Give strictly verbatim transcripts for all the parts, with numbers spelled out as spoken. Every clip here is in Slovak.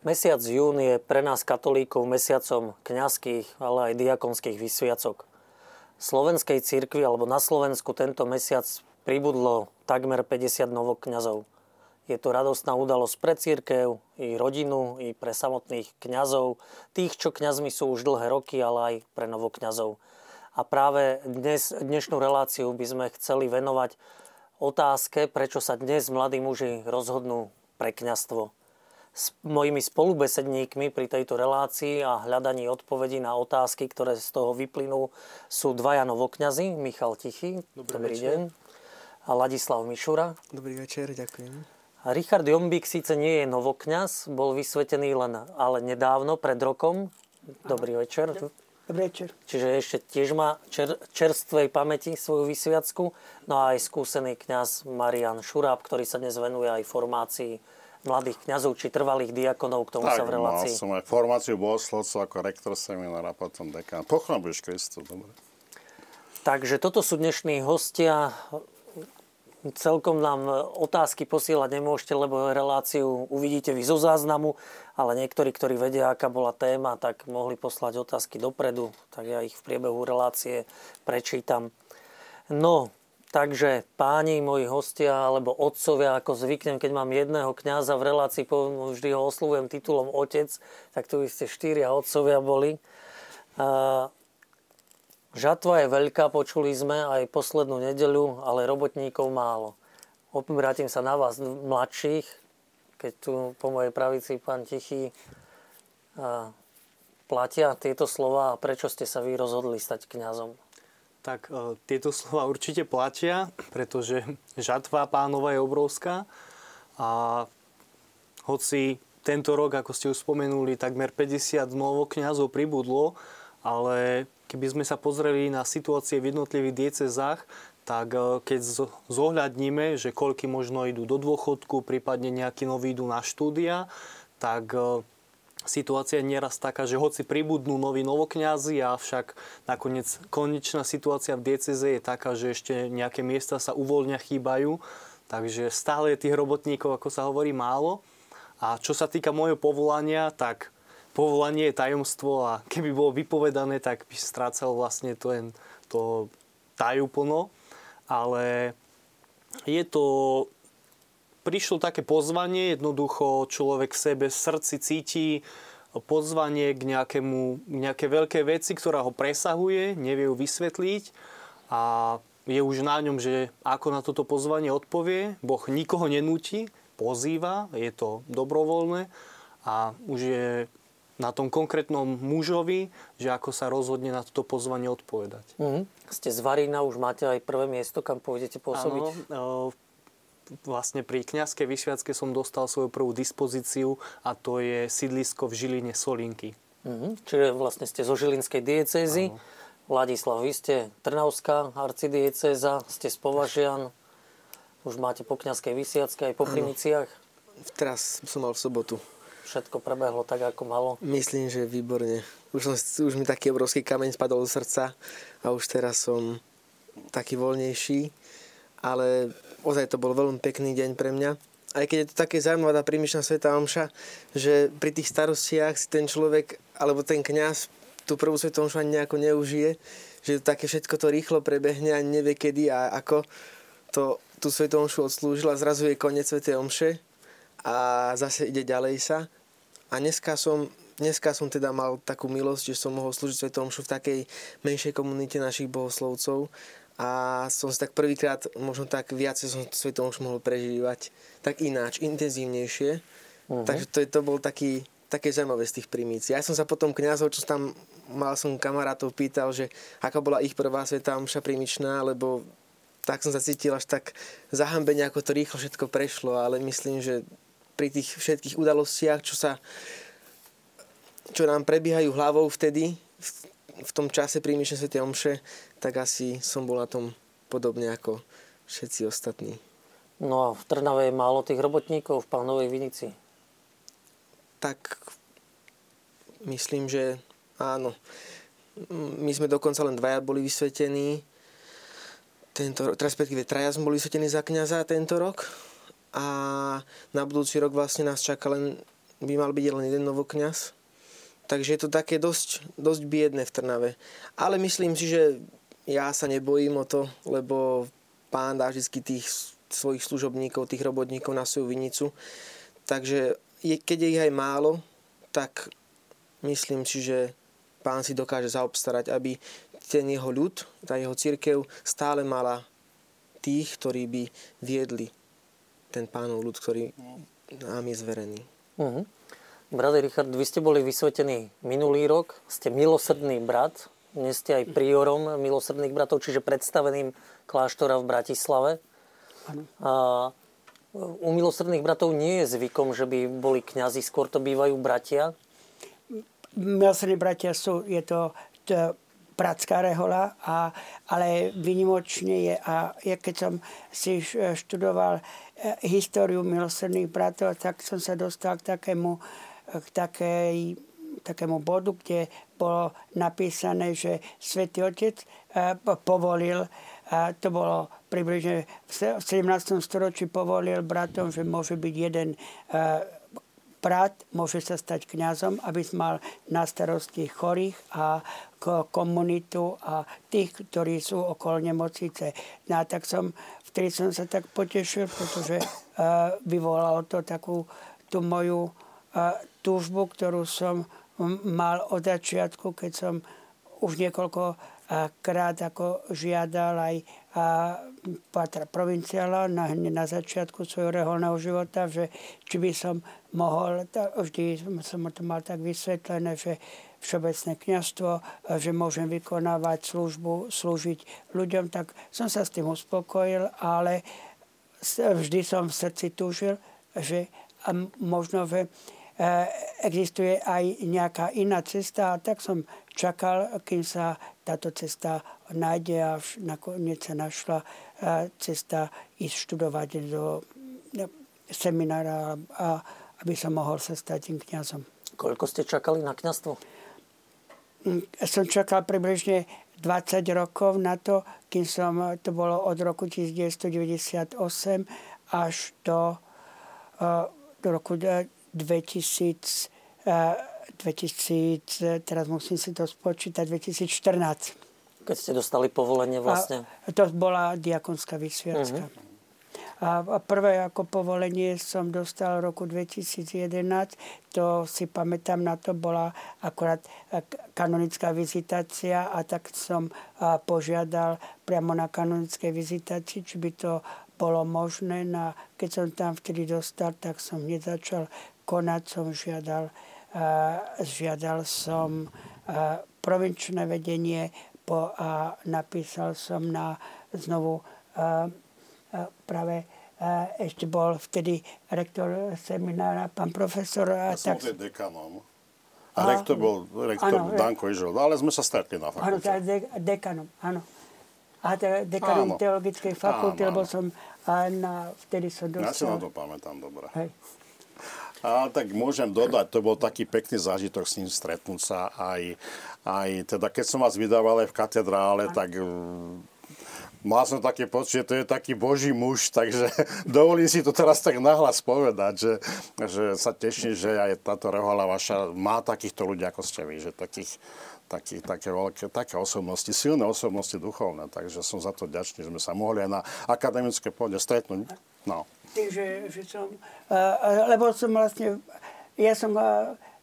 Mesiac jún je pre nás katolíkov mesiacom kňazských, ale aj diakonských vysviacok. V slovenskej cirkvi alebo na Slovensku tento mesiac pribudlo takmer päťdesiat novokňazov. Je to radostná udalosť pre cirkev, i rodinu, i pre samotných kňazov, tých, čo kňazmi sú už dlhé roky, ale aj pre novokňazov. A práve dnes, dnešnú reláciu by sme chceli venovať otázke, prečo sa dnes mladí muži rozhodnú pre kňazstvo. S mojimi spolubesedníkmi pri tejto relácii a hľadaní odpovedí na otázky, ktoré z toho vyplynú, sú dvaja novokňazi, Michal Tichý, dobrý, dobrý deň, a Ladislav Mišura. Dobrý večer, ďakujem. A Richard Jombik síce nie je novokňaz, bol vysvetený len, ale nedávno, pred rokom. Dobrý Aha. večer. Dobrý večer. Čiže ešte tiež má čer, čerstvej pamäti svoju vysviacku. No a aj skúsený kňaz Marian Šurab, ktorý sa dnes venuje aj formácii mladých kňazov či trvalých diakonov, k tomu tak, sa v relácii. Tak, mal som aj formáciu bohoslovcov ako rektor seminára, potom dekán. Pochválený buď Kristus, dobre. Takže toto sú dnešní hostia. Celkom nám otázky posielať nemôžete, lebo reláciu uvidíte vy zo záznamu, ale niektorí, ktorí vedia, aká bola téma, tak mohli poslať otázky dopredu, tak ja ich v priebehu relácie prečítam. No, takže páni, moji hostia, alebo otcovia, ako zvyknem, keď mám jedného kňaza v relácii, vždy ho oslovujem titulom otec, tak tu by ste štyria otcovia boli. Žatva je veľká, počuli sme aj poslednú nedeľu, ale robotníkov málo. Opäť vrátim sa na vás, mladších, keď tu po mojej pravici pán Tichý. Platia tieto slova a prečo ste sa vy rozhodli stať kňazom? Tak e, tieto slova určite platia, pretože žatva pánova je obrovská a hoci tento rok, ako ste už spomenuli, takmer päťdesiat novokňazov pribudlo, ale keby sme sa pozreli na situácie v jednotlivých diecezách, tak e, keď zohľadníme, že koľky možno idú do dôchodku, prípadne nejakí noví idú na štúdia, tak e, situácia je nieraz taká, že hoci pribudnú noví novokňazi, avšak nakoniec konečná situácia v diecéze je taká, že ešte nejaké miesta sa uvoľňa, chýbajú. Takže stále je tých robotníkov, ako sa hovorí, málo. A čo sa týka môjho povolania, tak povolanie je tajomstvo a keby bolo vypovedané, tak by strácal vlastne to, to tajúplno. Ale je to... Prišlo také pozvanie, jednoducho človek v sebe v srdci cíti pozvanie k nejakému, nejaké veľké veci, ktorá ho presahuje, nevie ju vysvetliť a je už na ňom, že ako na toto pozvanie odpovie. Boh nikoho nenúti, pozýva, je to dobrovoľné a už je na tom konkrétnom mužovi, že ako sa rozhodne na toto pozvanie odpovedať. Mm-hmm. Ste z Varína, už máte aj prvé miesto, kam pôjdete pôsobiť? Áno, e- Vlastne pri kňazskej vysviacke som dostal svoju prvú dispozíciu a to je sídlisko v Žiline Solinky. Mm-hmm. Čiže vlastne ste zo Žilinskej diecézy. Ladislav, vy ste Trnavská arcidiecéza, ste z Považian. Už máte po kňazskej vysviacke aj po primiciach. Teraz som mal v sobotu. Všetko prebehlo tak, ako malo. Myslím, že výborne. Už, som, už mi taký obrovský kameň spadol z srdca a už teraz som taký voľnejší. Ale ozaj to bol veľmi pekný deň pre mňa. Aj keď je to také zaujímavá tá prímyšľa svätá omša, že pri tých starostiach si ten človek, alebo ten kňaz tú prvú svätú omšu ani nejako neužije, že také všetko to rýchlo prebehne a nevie kedy a ako to, tú svätú omšu odslúžila. Zrazu je koniec svätej omše a zase ide ďalej sa. A dneska som, dneska som teda mal takú milosť, že som mohol slúžiť svätú omšu v takej menšej komunite našich bohoslovcov. A som si tak prvýkrát, možno tak viac som svetom už mohol prežívať tak ináč, intenzívnejšie. Uh-huh. Takže to, to bol taký, také zaujímavé z tých primícií. Ja som sa potom kňazov, čo tam mal som kamarátov, pýtal, že ako bola ich prvá svätá omša primičná, lebo tak som sa cítil až tak zahambenie, ako to rýchlo všetko prešlo. Ale myslím, že pri tých všetkých udalostiach, čo sa čo nám prebiehajú hlavou vtedy, v tom čase príjmešne svätej omše, tak asi som bol na tom podobne ako všetci ostatní. No a v Trnave je málo tých robotníkov v Pánovej Vinici? Tak myslím, že áno. My sme dokonca len dvaja boli vysvetení. Tento, teraz respektíve traja sme boli vysvetení za kňaza tento rok. A na budúci rok vlastne nás čaká len by mal byť len jeden novokňaz. Takže je to také dosť, dosť biedne v Trnave. Ale myslím si, že ja sa nebojím o to, lebo Pán dá vždy tých svojich služobníkov, tých robotníkov na svoju vinicu. Takže keď je ich aj málo, tak myslím si, že Pán si dokáže zaobstarať, aby ten jeho ľud, tá jeho cirkev stále mala tých, ktorí by viedli ten Pánov ľud, ktorý nám je zverený. Mhm. Brat Richard, vy ste boli vysvetení minulý rok, ste milosrdný brat, dnes ste aj priorom milosrdných bratov, čiže predstaveným kláštora v Bratislave. A u milosrdných bratov nie je zvykom, že by boli kňazi, skôr to bývajú bratia? Milosrdní bratia sú, je to t- bratská rehola, a, ale vynimočne je, a ja keď som si študoval históriu milosrdných bratov, tak som sa dostal k takému k takej, takému bodu, kde bolo napísané, že Svätý Otec povolil, a to bolo približne v sedemnástom storočí, povolil bratom, že môže byť jeden brat, môže sa stať kňazom, aby mal na starosti chorých a komunitu a tých, ktorí sú okolo nemocnice. No a tak som, vtedy som sa tak potešil, pretože vyvolalo to takú tú moju túžbu, ktorú som mal od začiatku, keď som už niekoľkokrát ako žiadal aj pátra provinciála na, na začiatku svojho reholného života, že či by som mohol, vždy som to mal tak vysvetlené, že všeobecné kňazstvo, že môžem vykonávať službu, slúžiť ľuďom, tak som sa s tým uspokojil, ale vždy som v srdci túžil, že možno, že existuje aj nejaká iná cesta, a tak som čakal, kým sa táto cesta nájde, a nakoniec sa našla cesta ísť študovať do seminára, a aby som mohol sa stať tým kňazom. Koľko ste čakali na kňazstvo? Som čakal približne dvadsať rokov na to, kým som, to bolo od roku devätnásťstodeväťdesiatosem až do, do roku dvetisíc, dvetisíc, teraz musím si to spočítať, dvetisícštrnásť. Keď ste dostali povolenie vlastne? A to bola diakonská vysviacka. Uh-huh. A prvé ako povolenie som dostal v roku dvetisícjedenásť. To si pamätám, na to bola akurát kanonická vizitácia, a tak som požiadal priamo na kanonickej vizitácii, či by to bolo možné. A keď som tam vtedy dostal, tak som hneď začal konať, som žiadal, žiadal som provinčné vedenie a napísal som na znovu práve ešte bol vtedy rektor seminára, pán profesor. Ja tak... som to je dekanom. A, a rektor bol rektor áno, Danko Iželdo, ale sme sa stretli na fakulte. Áno, de- dekanom, áno. A de- dekanom áno. Teologickej fakulty, áno, áno. Lebo som na, vtedy som dostal... Ja si na to pamätám, dobre. Hej. A tak môžem dodať, to bol taký pekný zážitok s ním stretnúť sa. Aj, aj teda, keď som vás vydával aj v katedrále, áno. Tak... Mal som také pocit, že to je taký boží muž, takže dovolím si to teraz tak nahlas povedať, že, že sa teším, že aj táto rehoľa vaša má takýchto ľudí, ako ste vy, že takých, takých, také veľké, také osobnosti, silné osobnosti duchovné, takže som za to vďačný, že sme sa mohli aj na akademické pôde stretnúť. No. Takže, že som, lebo som vlastne, ja som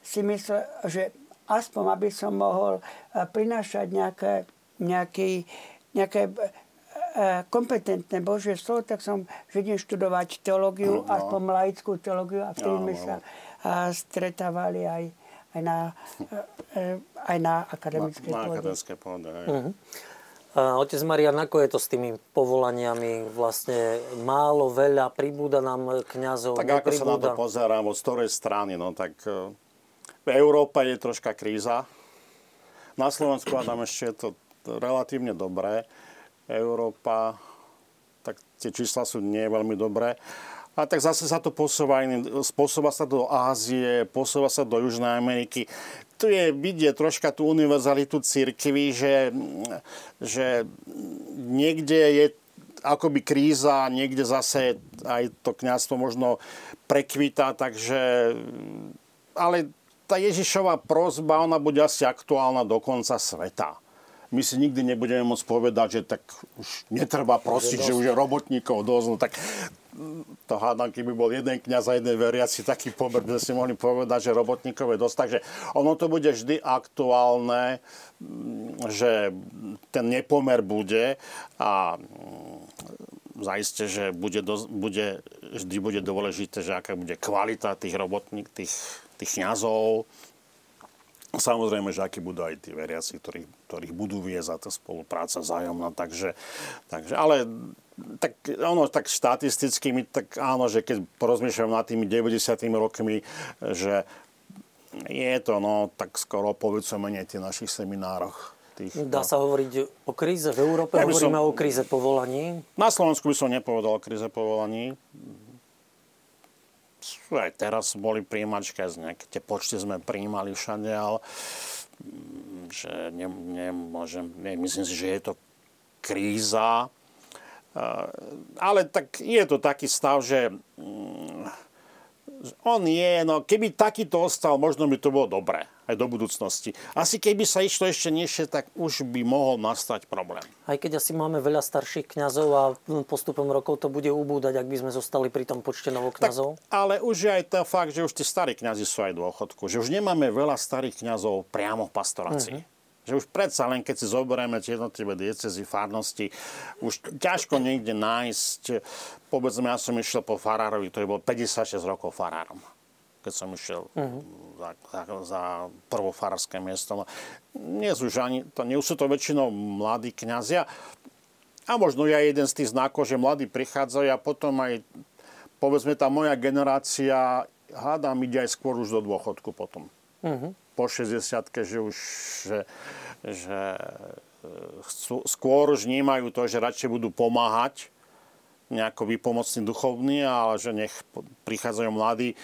si myslel, že aspoň, aby som mohol prinášať nejaké, nejaké, nejaké kompetentné Božie slovo, tak som vedel študovať teológiu, no. Aspoň laickú teológiu, a vtedy no, sme no. sa stretávali aj, aj, na, aj na akademické na, pôde. Na pôde uh-huh. Otec Marian, ako je to s tými povolaniami? Vlastne málo, veľa, pribúda nám kňazov? Tak ako sa na to pozerám, od ktorej strany, no tak v Európe je troška kríza. Na Slovensku nám ešte je to relatívne dobré. Európa, tak tie čísla sú nie veľmi dobré. A tak zase sa to posúva, posúva sa do Ázie, posúva sa do Južnej Ameriky. Tu je vidieť troška tú univerzalitu cirkvi, že, že niekde je akoby kríza, niekde zase aj to kňazstvo možno prekvita, takže ale tá Ježišova prosba, ona bude asi aktuálna do konca sveta. My si nikdy nebudeme môcť povedať, že tak už netreba prosiť, že už je robotníkov dosť. No, tak to hádam, keby bol jeden kňaz a jeden veriaci, taký pomer, by sme mohli povedať, že robotníkov je dosť. Takže ono to bude vždy aktuálne, že ten nepomer bude a zaiste, že bude, bude, vždy bude dôležité, že aká bude kvalita tých robotník, tých, tých kňazov. Samozrejme, že akí budú aj tí veriaci, ktorých, ktorých budú viesť a tá spolupráca vzájomná. Takže, takže, ale tak, ono, tak štatisticky, my, tak áno, že keď porozmýšľam nad tými deväťdesiatymi rokmi, že je to no, tak skoro povicu menej v našich seminároch. Tých, Dá no. sa hovoriť o kríze? V Európe ja hovoríme som, o kríze povolaní? Na Slovensku by som nepovedal o kríze povolaní. Aj teraz boli príjmačky, nejaké tie počty sme prijímali všade, ale že ne, nemôžem, ne, myslím si, že je to kríza. Ale tak je to taký stav, že on je, no keby takýto ostal, možno by to bolo dobré aj do budúcnosti. Asi keby sa išlo ešte niečo, tak už by mohol nastať problém. Aj keď asi máme veľa starších kňazov a postupom rokov to bude ubúdať, ak by sme zostali pri tom počte novokňazov. Tak, ale už je aj ten fakt, že už tí starí kňazi sú aj v dôchodku. Že už nemáme veľa starých kňazov priamo v pastorácii. Uh-huh. Že už predsa len, keď si zoberieme jednotlivé diecézy, farnosti, už ťažko niekde nájsť. Povedzme, ja som išiel po farárovi, ktorý bol päťdesiatšesť rokov farárom. Keď som išiel uh-huh. za, za, za prvofárske miesto. Nie sú, ani, to, nie sú to väčšinou mladí kňazia. A možno ja jeden z tých znakov, že mladí prichádzajú a potom aj, povedzme, tá moja generácia, hádam, ide aj skôr už do dôchodku potom. Uh-huh. Po šesťdesiatke, že už že, že chcú, skôr už vnímajú to, že radšej budú pomáhať nejako výpomocní duchovní, ale že nech prichádzajú mladí.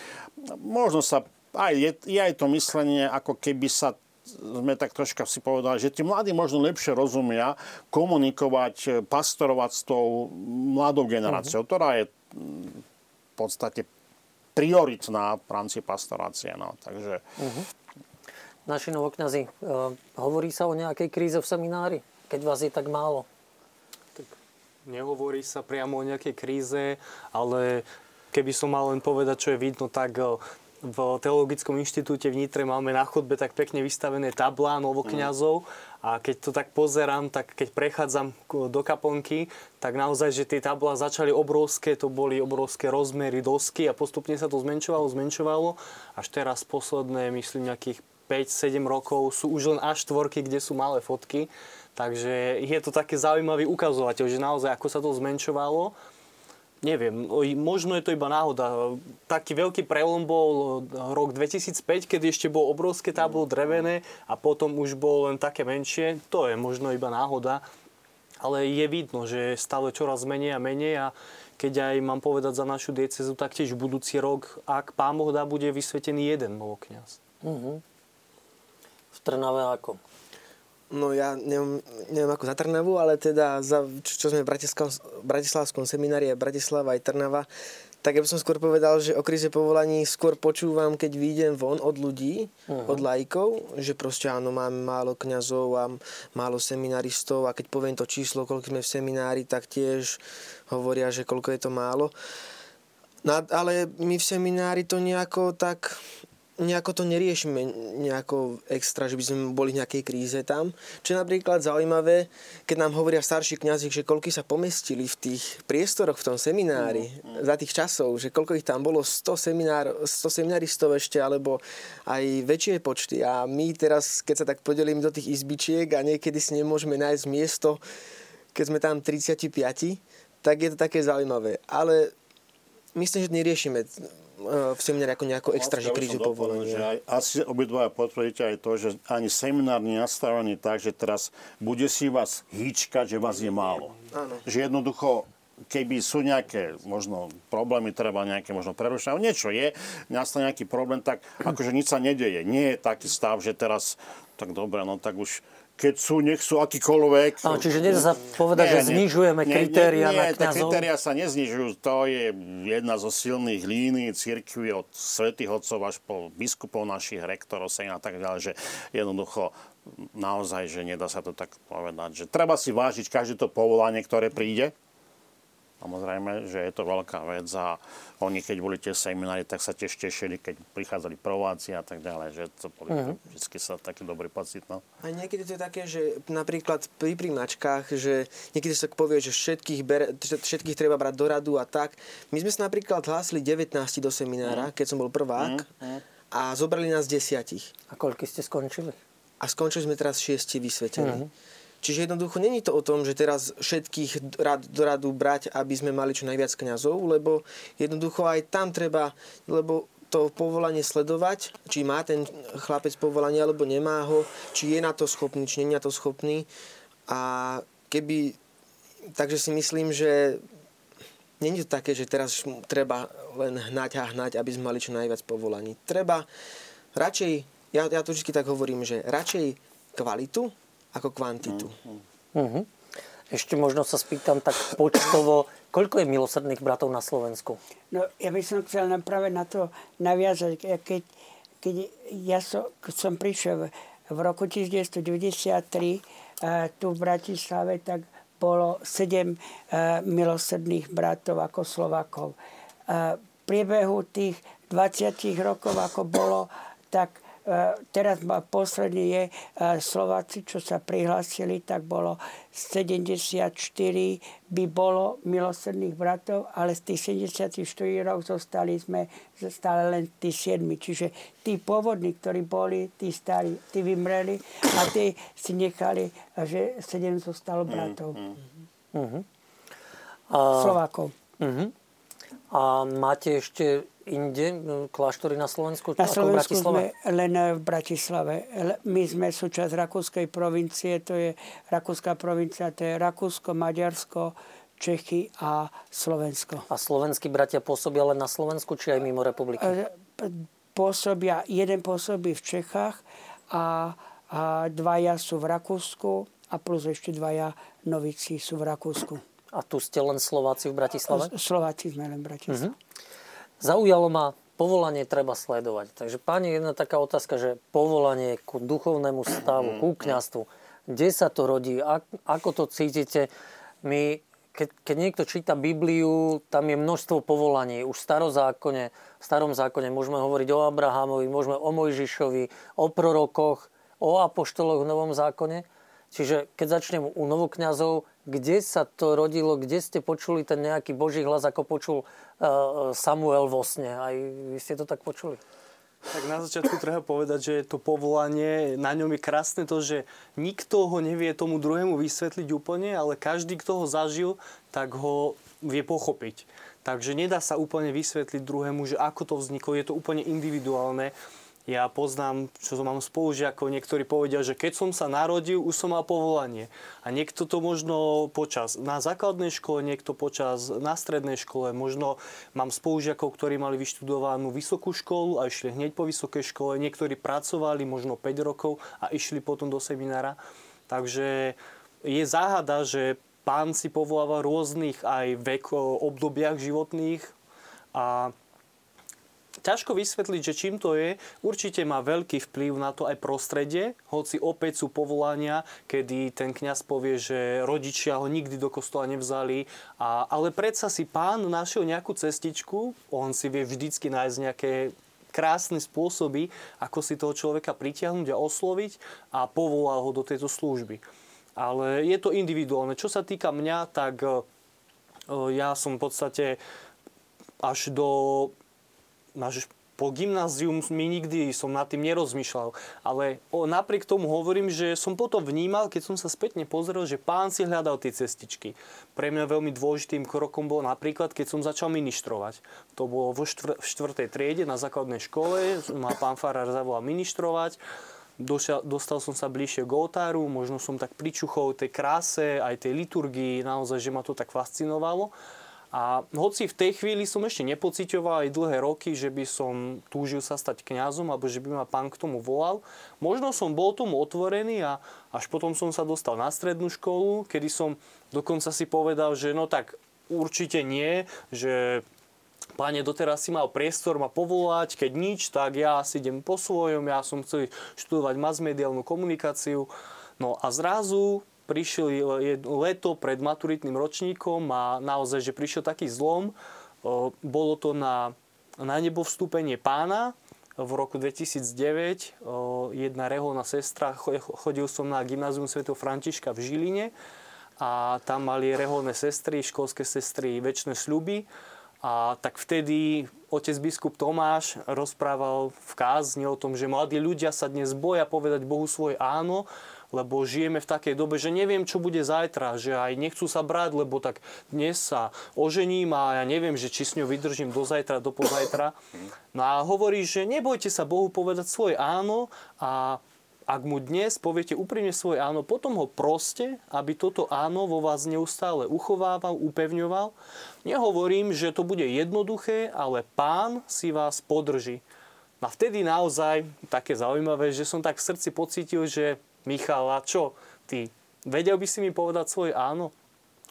Možno sa, aj je, je aj to myslenie, ako keby sa, sme tak troška si povedali, že tí mladí možno lepšie rozumia komunikovať, pastorovať s tou mladou generáciou, mm-hmm. ktorá je v podstate prioritná v rámci pastorácie. No, takže... Mm-hmm. Naši novokňazi, hovorí sa o nejakej kríze v seminári, keď vás je tak málo? Nehovorí sa priamo o nejakej kríze, ale keby som mal len povedať, čo je vidno, tak v Teologickom inštitúte v Nitre máme na chodbe tak pekne vystavené tablá novokňazov a keď to tak pozerám, tak keď prechádzam do kaplnky, tak naozaj, že tie tablá začali obrovské, to boli obrovské rozmery dosky a postupne sa to zmenšovalo, zmenšovalo. Až teraz posledné, myslím, nejakých päť sedem rokov sú už len až štvorky, kde sú malé fotky. Takže je to taký zaujímavý ukazovateľ, že naozaj, ako sa to zmenšovalo, neviem, možno je to iba náhoda. Taký veľký prelom bol rok dvetisícpäť, keď ešte bolo obrovské tablo drevené a potom už bolo len také menšie. To je možno iba náhoda, ale je vidno, že stále čoraz menej a menej a keď aj mám povedať za našu diecézu, tak tiež budúci rok, ak Pán Boh dá, bude vysvetený jeden novokňaz. Uh-huh. V Trnave ako? No ja neviem, neviem ako za Trnavu, ale teda za, čo sme v Bratislavskom seminári, Bratislava aj Trnava, tak ja by som skôr povedal, že o kríze povolaní skôr počúvam, keď výjdem von od ľudí, uh-huh. od laikov, že proste áno, máme málo kňazov a málo seminaristov a keď poviem to číslo, koľko sme v seminári, tak tiež hovoria, že koľko je to málo. No, ale my v seminári to nejako tak... nejako to neriešime nejako extra, že by sme boli v nejakej kríze tam. Čo je napríklad zaujímavé, keď nám hovoria starší kňazi, že koľko sa pomestili v tých priestoroch v tom seminári mm. za tých časov, že koľko ich tam bolo, sto, seminár, sto seminaristov ešte, alebo aj väčšie počty. A my teraz, keď sa tak podelíme do tých izbičiek a niekedy si nemôžeme nájsť miesto, keď sme tam tridsaťpäť, tak je to také zaujímavé. Ale myslím, že neriešime v seminári ako nejakú extra, že krízu povolenia. Asi obidva potvrdíte aj to, že ani seminár nie je nastavený tak, že teraz bude si vás hýčkať, že vás je málo. Áno. Že jednoducho, keby sú nejaké možno problémy, treba nejaké možno prerušenie, niečo je, nastane nejaký problém, tak akože nič sa nedeje. Nie je taký stav, že teraz, tak dobre, no tak už... keď sú, nech sú akýkoľvek. A, čiže nedá sa povedať, nie, že znižujeme nie, kritéria nie, nie, na kňazov? Nie, kritéria sa neznižujú. To je jedna zo silných línií cirkvi od svätých otcov až po biskupov našich, rektorov, sen a tak ďalej, že jednoducho naozaj, že nedá sa to tak povedať. Že treba si vážiť každé to povolanie, ktoré príde. Samozrejme, že je to veľká vec a oni, keď boli tie seminári, tak sa tiež tešili, keď prichádzali prováci a tak ďalej, že to boli uh-huh. vždy sa taký dobrý pocit. No. A niekedy to je také, že napríklad pri príjmačkách, že niekedy sa tak povie, že všetkých, ber, všetkých treba brať do radu a tak. My sme sa napríklad hlásili devätnásť do seminára, uh-huh. keď som bol prvák uh-huh. a zobrali nás desiatich. A koľko ste skončili? A skončili sme teraz šiesti vysvetení. Uh-huh. Čiže jednoducho není to o tom, že teraz všetkých rad, do radu brať, aby sme mali čo najviac kňazov, lebo jednoducho aj tam treba, lebo to povolanie sledovať, či má ten chlapec povolanie, alebo nemá ho, či je na to schopný, či nie je na to schopný. A keby, takže si myslím, že není to také, že teraz treba len hnať a hnať, aby sme mali čo najviac povolaní. Treba radšej, ja, ja to vždy tak hovorím, že radšej kvalitu, ako kvantitu. Uh-huh. Ešte možno sa spýtam tak počtovo, koľko je milosrdných bratov na Slovensku? No, ja by som chcel nám práve na to naviazať. Keď, keď ja som, keď som prišiel v roku devätnásť deväťdesiattri uh, tu v Bratislave, tak bolo sedem uh, milosrdných bratov ako Slovákov. Uh, v priebehu tých dvadsiatich rokov, ako bolo, tak teraz posledný je Slováci, čo sa prihlásili, tak bolo sedemdesiatštyri by bolo milosrdných bratov, ale z tých sedemdesiatštyri rokov zostali sme stále len tí siedmi. Čiže tí pôvodní, ktorí boli, tí starí, tí vymreli a tí si nechali, že sedem zostalo bratov. Uh-huh. Slovákov. Uh-huh. A máte ešte inde kláštory na Slovensku? Na Slovensku sme len v Bratislave. My sme súčasť rakúskej provincie, to je rakúska provincia, to je Rakúsko, Maďarsko, Čechy a Slovensko. A slovenskí bratia pôsobia len na Slovensku, či aj mimo republiky? Pôsobia, jeden pôsobí v Čechách a, a dvaja sú v Rakúsku a plus ešte dvaja novici sú v Rakúsku. A tu ste len Slováci v Bratislave? Slováci sme len v Bratislave. Uh-huh. Zaujalo ma, povolanie treba sledovať. Takže páni, jedna taká otázka, že povolanie ku duchovnému stavu, ku kňazstvu, kde sa to rodí, ako to cítite? My, keď, keď niekto číta Bibliu, tam je množstvo povolaní. Už v starozákone, v starom zákone môžeme hovoriť o Abrahamovi, môžeme o Mojžišovi, o prorokoch, o apoštoloch v Novom zákone. Čiže keď začnem u novokňazov, kde sa to rodilo, kde ste počuli ten nejaký Boží hlas, ako počul Samuel vo sne? Aj vy ste to tak počuli? Tak na začiatku treba povedať, že to povolanie, na ňom je krásne to, že nikto ho nevie tomu druhému vysvetliť úplne, ale každý, kto ho zažil, tak ho vie pochopiť. Takže nedá sa úplne vysvetliť druhému, že ako to vzniklo, je to úplne individuálne. Ja poznám, čo mám spolužiakov, niektorí povedia, že keď som sa narodil, už som mal povolanie. A niekto to možno počas na základnej škole, niekto počas na strednej škole. Možno mám spolužiakov, ktorí mali vyštudovanú vysokú školu a išli hneď po vysokej škole. Niektorí pracovali možno päť rokov a išli potom do seminára. Takže je záhada, že Pán si povoláva rôznych aj vekov, obdobiach životných a ťažko vysvetliť, že čím to je. Určite má veľký vplyv na to aj prostredie, hoci opäť sú povolania, kedy ten kňaz povie, že rodičia ho nikdy do kostola nevzali, a, ale predsa si Pán našiel nejakú cestičku, on si vie vždycky nájsť nejaké krásne spôsoby, ako si toho človeka pritiahnuť a osloviť a povolal ho do tejto služby. Ale je to individuálne. Čo sa týka mňa, tak ja som v podstate až do... Až po gymnázium mi nikdy som nad tým nerozmýšľal. Ale o, napriek tomu hovorím, že som potom vnímal, keď som sa spätne pozrel, že Pán si hľadal tie cestičky. Pre mňa veľmi dôležitým krokom bolo napríklad, keď som začal ministrovať. To bolo vo štvr- v štvrtej triede na základnej škole. Ma pán farár zavolal ministrovať. Došiel, dostal som sa bližšie k oltáru. Možno som tak pričuchol tej kráse, aj tej liturgii. Naozaj, že ma to tak fascinovalo. A hoci v tej chvíli som ešte nepociťoval aj dlhé roky, že by som túžil sa stať kňazom alebo že by ma pán k tomu volal, možno som bol tomu otvorený a až potom som sa dostal na strednú školu, kedy som dokonca si povedal, že no tak určite nie, že Pane, doteraz si mal priestor ma povolať, keď nič, tak ja si idem po svojom, ja som chcel študovať masmediálnu komunikáciu. No a zrazu prišli leto pred maturitným ročníkom a naozaj, že prišiel taký zlom. Bolo to na, na nebo vstúpenie pána v roku dvetisícdeväť. Jedna reholná sestra, chodil som na gymnázium Sv. Františka v Žiline a tam mali reholné sestry, školské sestry večné sľuby. A tak vtedy otec biskup Tomáš rozprával v kázni o tom, že mladí ľudia sa dnes boja povedať Bohu svoje áno, lebo žijeme v takej dobe, že neviem, čo bude zajtra, že aj nechcú sa brať, lebo tak dnes sa ožením a ja neviem, že či s ňou vydržím do zajtra, do pozajtra. No a hovorí, že nebojte sa Bohu povedať svoje áno a ak mu dnes poviete úprimne svoje áno, potom ho proste, aby toto áno vo vás neustále uchovával, upevňoval. Nehovorím, že to bude jednoduché, ale pán si vás podrží. A vtedy naozaj také zaujímavé, že som tak v srdci pocítil, že Michal, a čo ty? Vedel by si mi povedať svoje áno?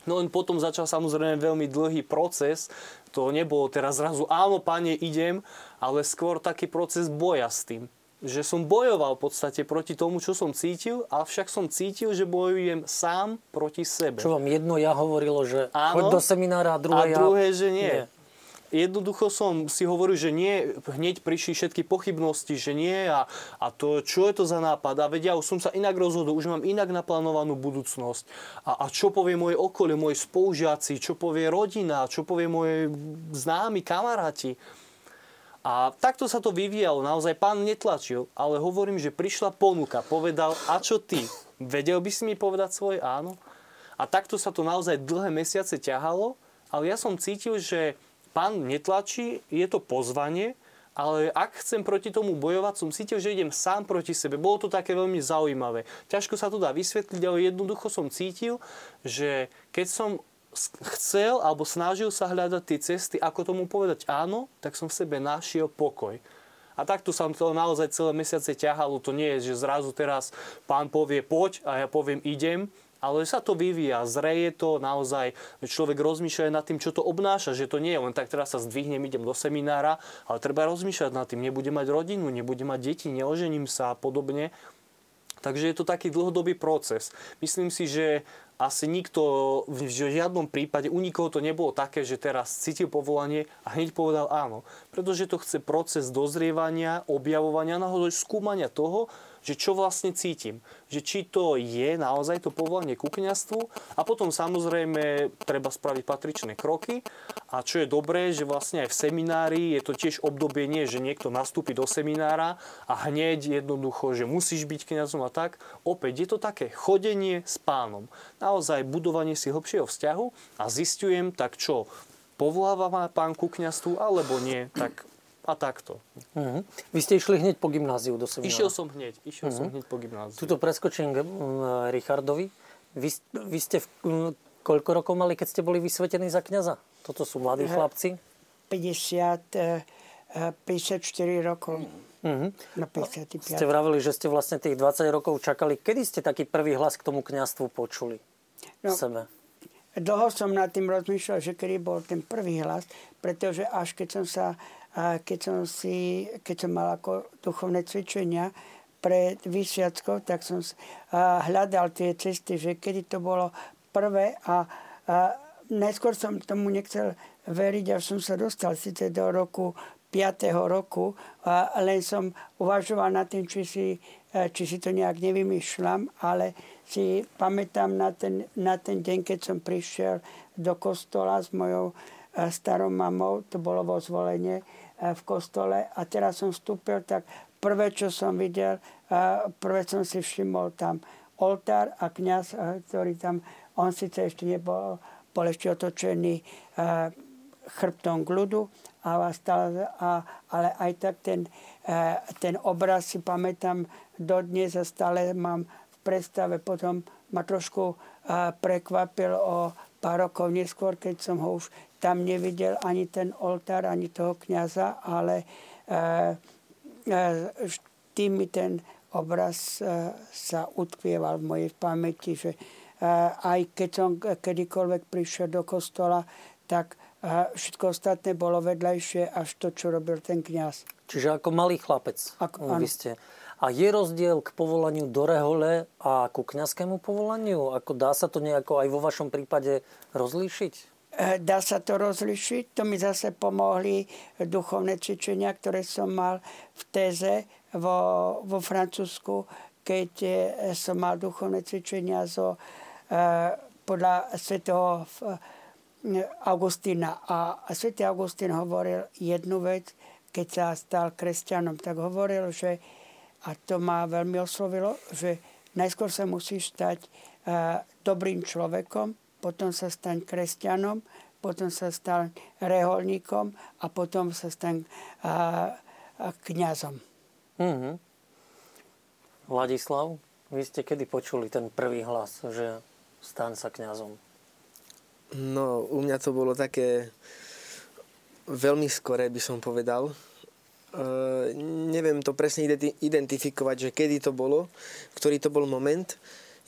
No len potom začal samozrejme veľmi dlhý proces. To nebolo teraz zrazu áno, pane, idem, ale skôr taký proces boja s tým. Že som bojoval v podstate proti tomu, čo som cítil, avšak som cítil, že bojujem sám proti sebe. Čo vám jedno ja hovorilo, že áno, choď do seminára, a druhé, a druhé ja... že nie. nie. Jednoducho som si hovoril, že nie, hneď prišli všetky pochybnosti, že nie a, a to, čo je to za nápad a vedia, už som sa inak rozhodol, už mám inak naplánovanú budúcnosť a, a čo povie moje okolie, moji spolužiaci, čo povie rodina, čo povie moje známi, kamaráti. A takto sa to vyvíjalo, naozaj pán netlačil, ale hovorím, že prišla ponuka, povedal, a čo ty, vedel by si mi povedať svoje áno? A takto sa to naozaj dlhé mesiace ťahalo, ale ja som cítil, že pán netlačí, je to pozvanie, ale ak chcem proti tomu bojovať, som cítil, že idem sám proti sebe. Bolo to také veľmi zaujímavé. Ťažko sa to dá vysvetliť, ale jednoducho som cítil, že keď som chcel alebo snažil sa hľadať tie cesty, ako tomu povedať áno, tak som v sebe našiel pokoj. A takto sa to naozaj celé mesiace ťahalo. To nie je, že zrazu teraz pán povie poď a ja poviem idem, ale sa to vyvíja, zreje to, naozaj človek rozmýšľa nad tým, čo to obnáša, že to nie je len tak teraz sa zdvihnem, idem do seminára, ale treba rozmýšľať nad tým, nebudem mať rodinu, nebudem mať deti, neožením sa a podobne. Takže je to taký dlhodobý proces. Myslím si, že asi nikto, v žiadnom prípade, u nikoho to nebolo také, že teraz cítil povolanie a hneď povedal áno. Pretože to chce proces dozrievania, objavovania, naozaj skúmania toho, že čo vlastne cítim. Že či to je naozaj to povolanie ku kňazstvu a potom samozrejme treba spraviť patričné kroky. A čo je dobré, že vlastne aj v seminári je to tiež obdobie nie, že niekto nastúpi do seminára a hneď jednoducho, že musíš byť kňazom a tak. Opäť je to také chodenie s pánom. Naozaj budovanie si hlbšieho vzťahu a zistujem, tak čo, povoláva ma pán ku kňazstvu alebo nie, tak a takto. Uh-huh. Vy ste išli hneď po gymnáziu do seminára. Išiel som hneď, išiel uh-huh. som hneď po gymnáziu. Tuto preskočím Richardovi. Vy, vy ste v, koľko rokov mali, keď ste boli vysvetení za kňaza? Toto sú mladí chlapci. päťdesiat, päťdesiatštyri rokov. Uh-huh. Na päťdesiatpäť. Ste vravili, že ste vlastne tých dvadsať rokov čakali. Kedy ste taký prvý hlas k tomu kňazstvu počuli? No, sebe? Dlho som nad tým rozmýšľal, že kedy bol ten prvý hlas, pretože až keď som sa A keď som, si, keď som mal ako duchovné cvičenia pre vysviackov, tak som hľadal tie cesty, že kedy to bolo prvé a, a najskôr som tomu nechcel veriť, až som sa dostal síce do roku piateho roku, a len som uvažoval nad tým, či si, či si to nejak nevymýšľam, ale si pamätám na ten, na ten deň, keď som prišiel do kostola s mojou starou mamou, to bolo vo Zvolene, v kostole a teraz som vstúpil, tak prvé, čo som videl, prvé som si všimol tam oltár a kňaz, ktorý tam, on síce ešte nebol, bol ešte otočený chrbtom k ľudu, ale aj tak ten, ten obraz si pamätám dodnes a stále mám v predstave, potom ma trošku prekvapil o pár rokov neskôr, keď som ho už tam nevidel, ani ten oltár, ani toho kňaza, ale tým mi ten obraz sa utkvieval v mojej pamäti, že aj keď som kedykoľvek prišiel do kostola, tak všetko ostatné bolo vedľajšie až to, čo robil ten kňaz. Čiže ako malý chlapec. Ako, vy ste. A je rozdiel k povolaniu do rehole a ku kňazskému povolaniu? Ako dá sa to nejako aj vo vašom prípade rozlíšiť? Dá sa to rozlišiť. To mi zase pomohli duchovné cvičenia, ktoré som mal v téze vo, vo Francúzsku, keď som mal duchovné cvičenia zo, podľa Sv. Augustína. A Sv. Augustín hovoril jednu vec, keď sa stal kresťanom, tak hovoril, že, a to ma veľmi oslovilo, že najskôr sa musíš stať dobrým človekom, potom sa staň kresťanom, potom sa staň reholníkom a potom sa staň a, a kňazom. Mm-hmm. Ladislav, vy ste kedy počuli ten prvý hlas, že staň sa kňazom? No, u mňa to bolo také veľmi skoré, by som povedal. Uh, neviem to presne identifikovať, že kedy to bolo, ktorý to bol moment.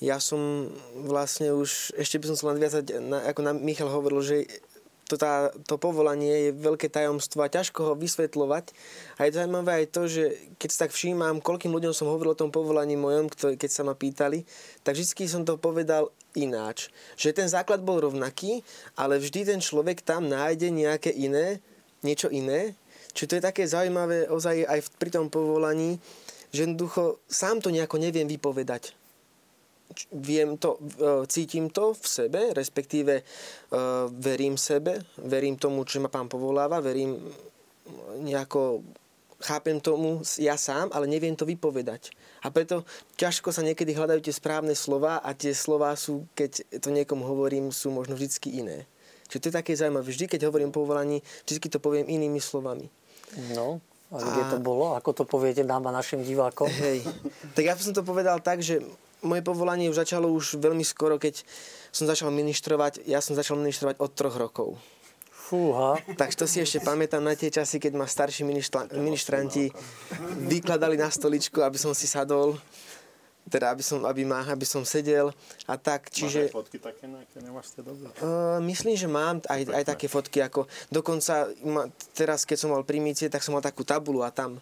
Ja som vlastne už, ešte by som sa nadviazať, ako nám Michal hovoril, že to, tá, to povolanie je veľké tajomstvo a ťažko ho vysvetľovať. A je to zaujímavé aj to, že keď sa tak všímam, koľkým ľuďom som hovoril o tom povolaní mojom, keď sa ma pýtali, tak vždy som to povedal ináč. Že ten základ bol rovnaký, ale vždy ten človek tam nájde nejaké iné, niečo iné. Čiže to je také zaujímavé ozaj aj pri tom povolaní, že jednoducho sám to nejako neviem vypovedať. Viem to, cítim to v sebe, respektíve verím sebe, verím tomu, čo ma Pán povoláva, verím nejako, chápem tomu ja sám, ale neviem to vypovedať. A preto ťažko sa niekedy hľadajú tie správne slova a tie slova sú, keď to niekomu hovorím, sú možno vždycky iné. Čiže to je také zaujímavé. Vždy, keď hovorím po povolaní, vždy to poviem inými slovami. No. A kde a... to bolo? Ako to poviete nám a našim divákom? Hej. Tak ja som to povedal tak, že moje povolanie už začalo už veľmi skoro, keď som začal ministrovať. Ja som začal ministrovať od troch rokov. Fúha. Takže to si ešte pamätám na tie časy, keď ma starší ministra- ministranti vykladali na stoličku, aby som si sadol. Teda, aby som, aby ma, aby som sedel a tak, čiže... Máš aj fotky také, aké nemáš ste dobre? Uh, myslím, že mám aj, aj také fotky, ako dokonca ma, teraz, keď som mal primície, tak som mal takú tabulu a tam,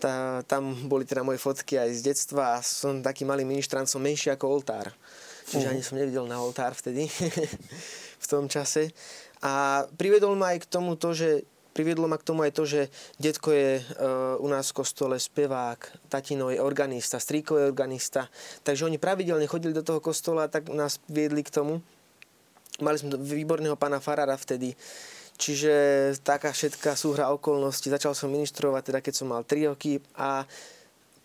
tá, tam boli teda moje fotky aj z detstva a som taký malý ministrant, som menší ako oltár. Čiže uh-huh. ani som nevidel na oltár vtedy, v tom čase. A privedol ma aj k tomu to, že Priviedlo ma k tomu aj to, že detko je e, u nás v kostole spevák, tatino je organista, strýko je organista. Takže oni pravidelne chodili do toho kostola a tak nás viedli k tomu. Mali sme výborného pána farára vtedy. Čiže taká všetká súhra okolností. Začal som ministrovať, teda keď som mal tri roky a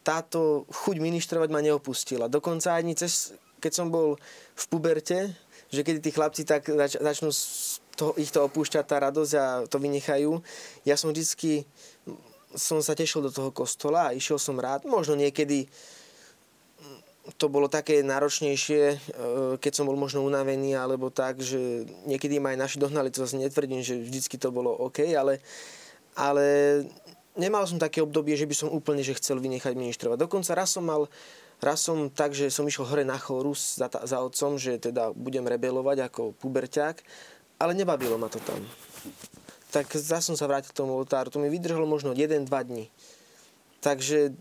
táto chuť ministrovať ma neopustila. Dokonca ani cez, keď som bol v puberte, že keď tí chlapci tak zač- začnú... To, ich to opúšťa tá radosť a to vynechajú. Ja som vždycky som sa tešil do toho kostola a išiel som rád. Možno niekedy to bolo také náročnejšie, keď som bol možno unavený alebo tak, že niekedy ma aj naši dohnali, to zase netvrdím, že vždycky to bolo OK, ale, ale nemal som také obdobie, že by som úplne že chcel vynechať ministrovať. Dokonca raz som mal Raz som tak, že som išiel hore na chórus za, za otcom, že teda budem rebelovať ako puberťák. Ale nebavilo ma to tam. Tak zase som sa vrátil k tomu oltáru. To mi vydržalo možno jeden až dva dní. Takže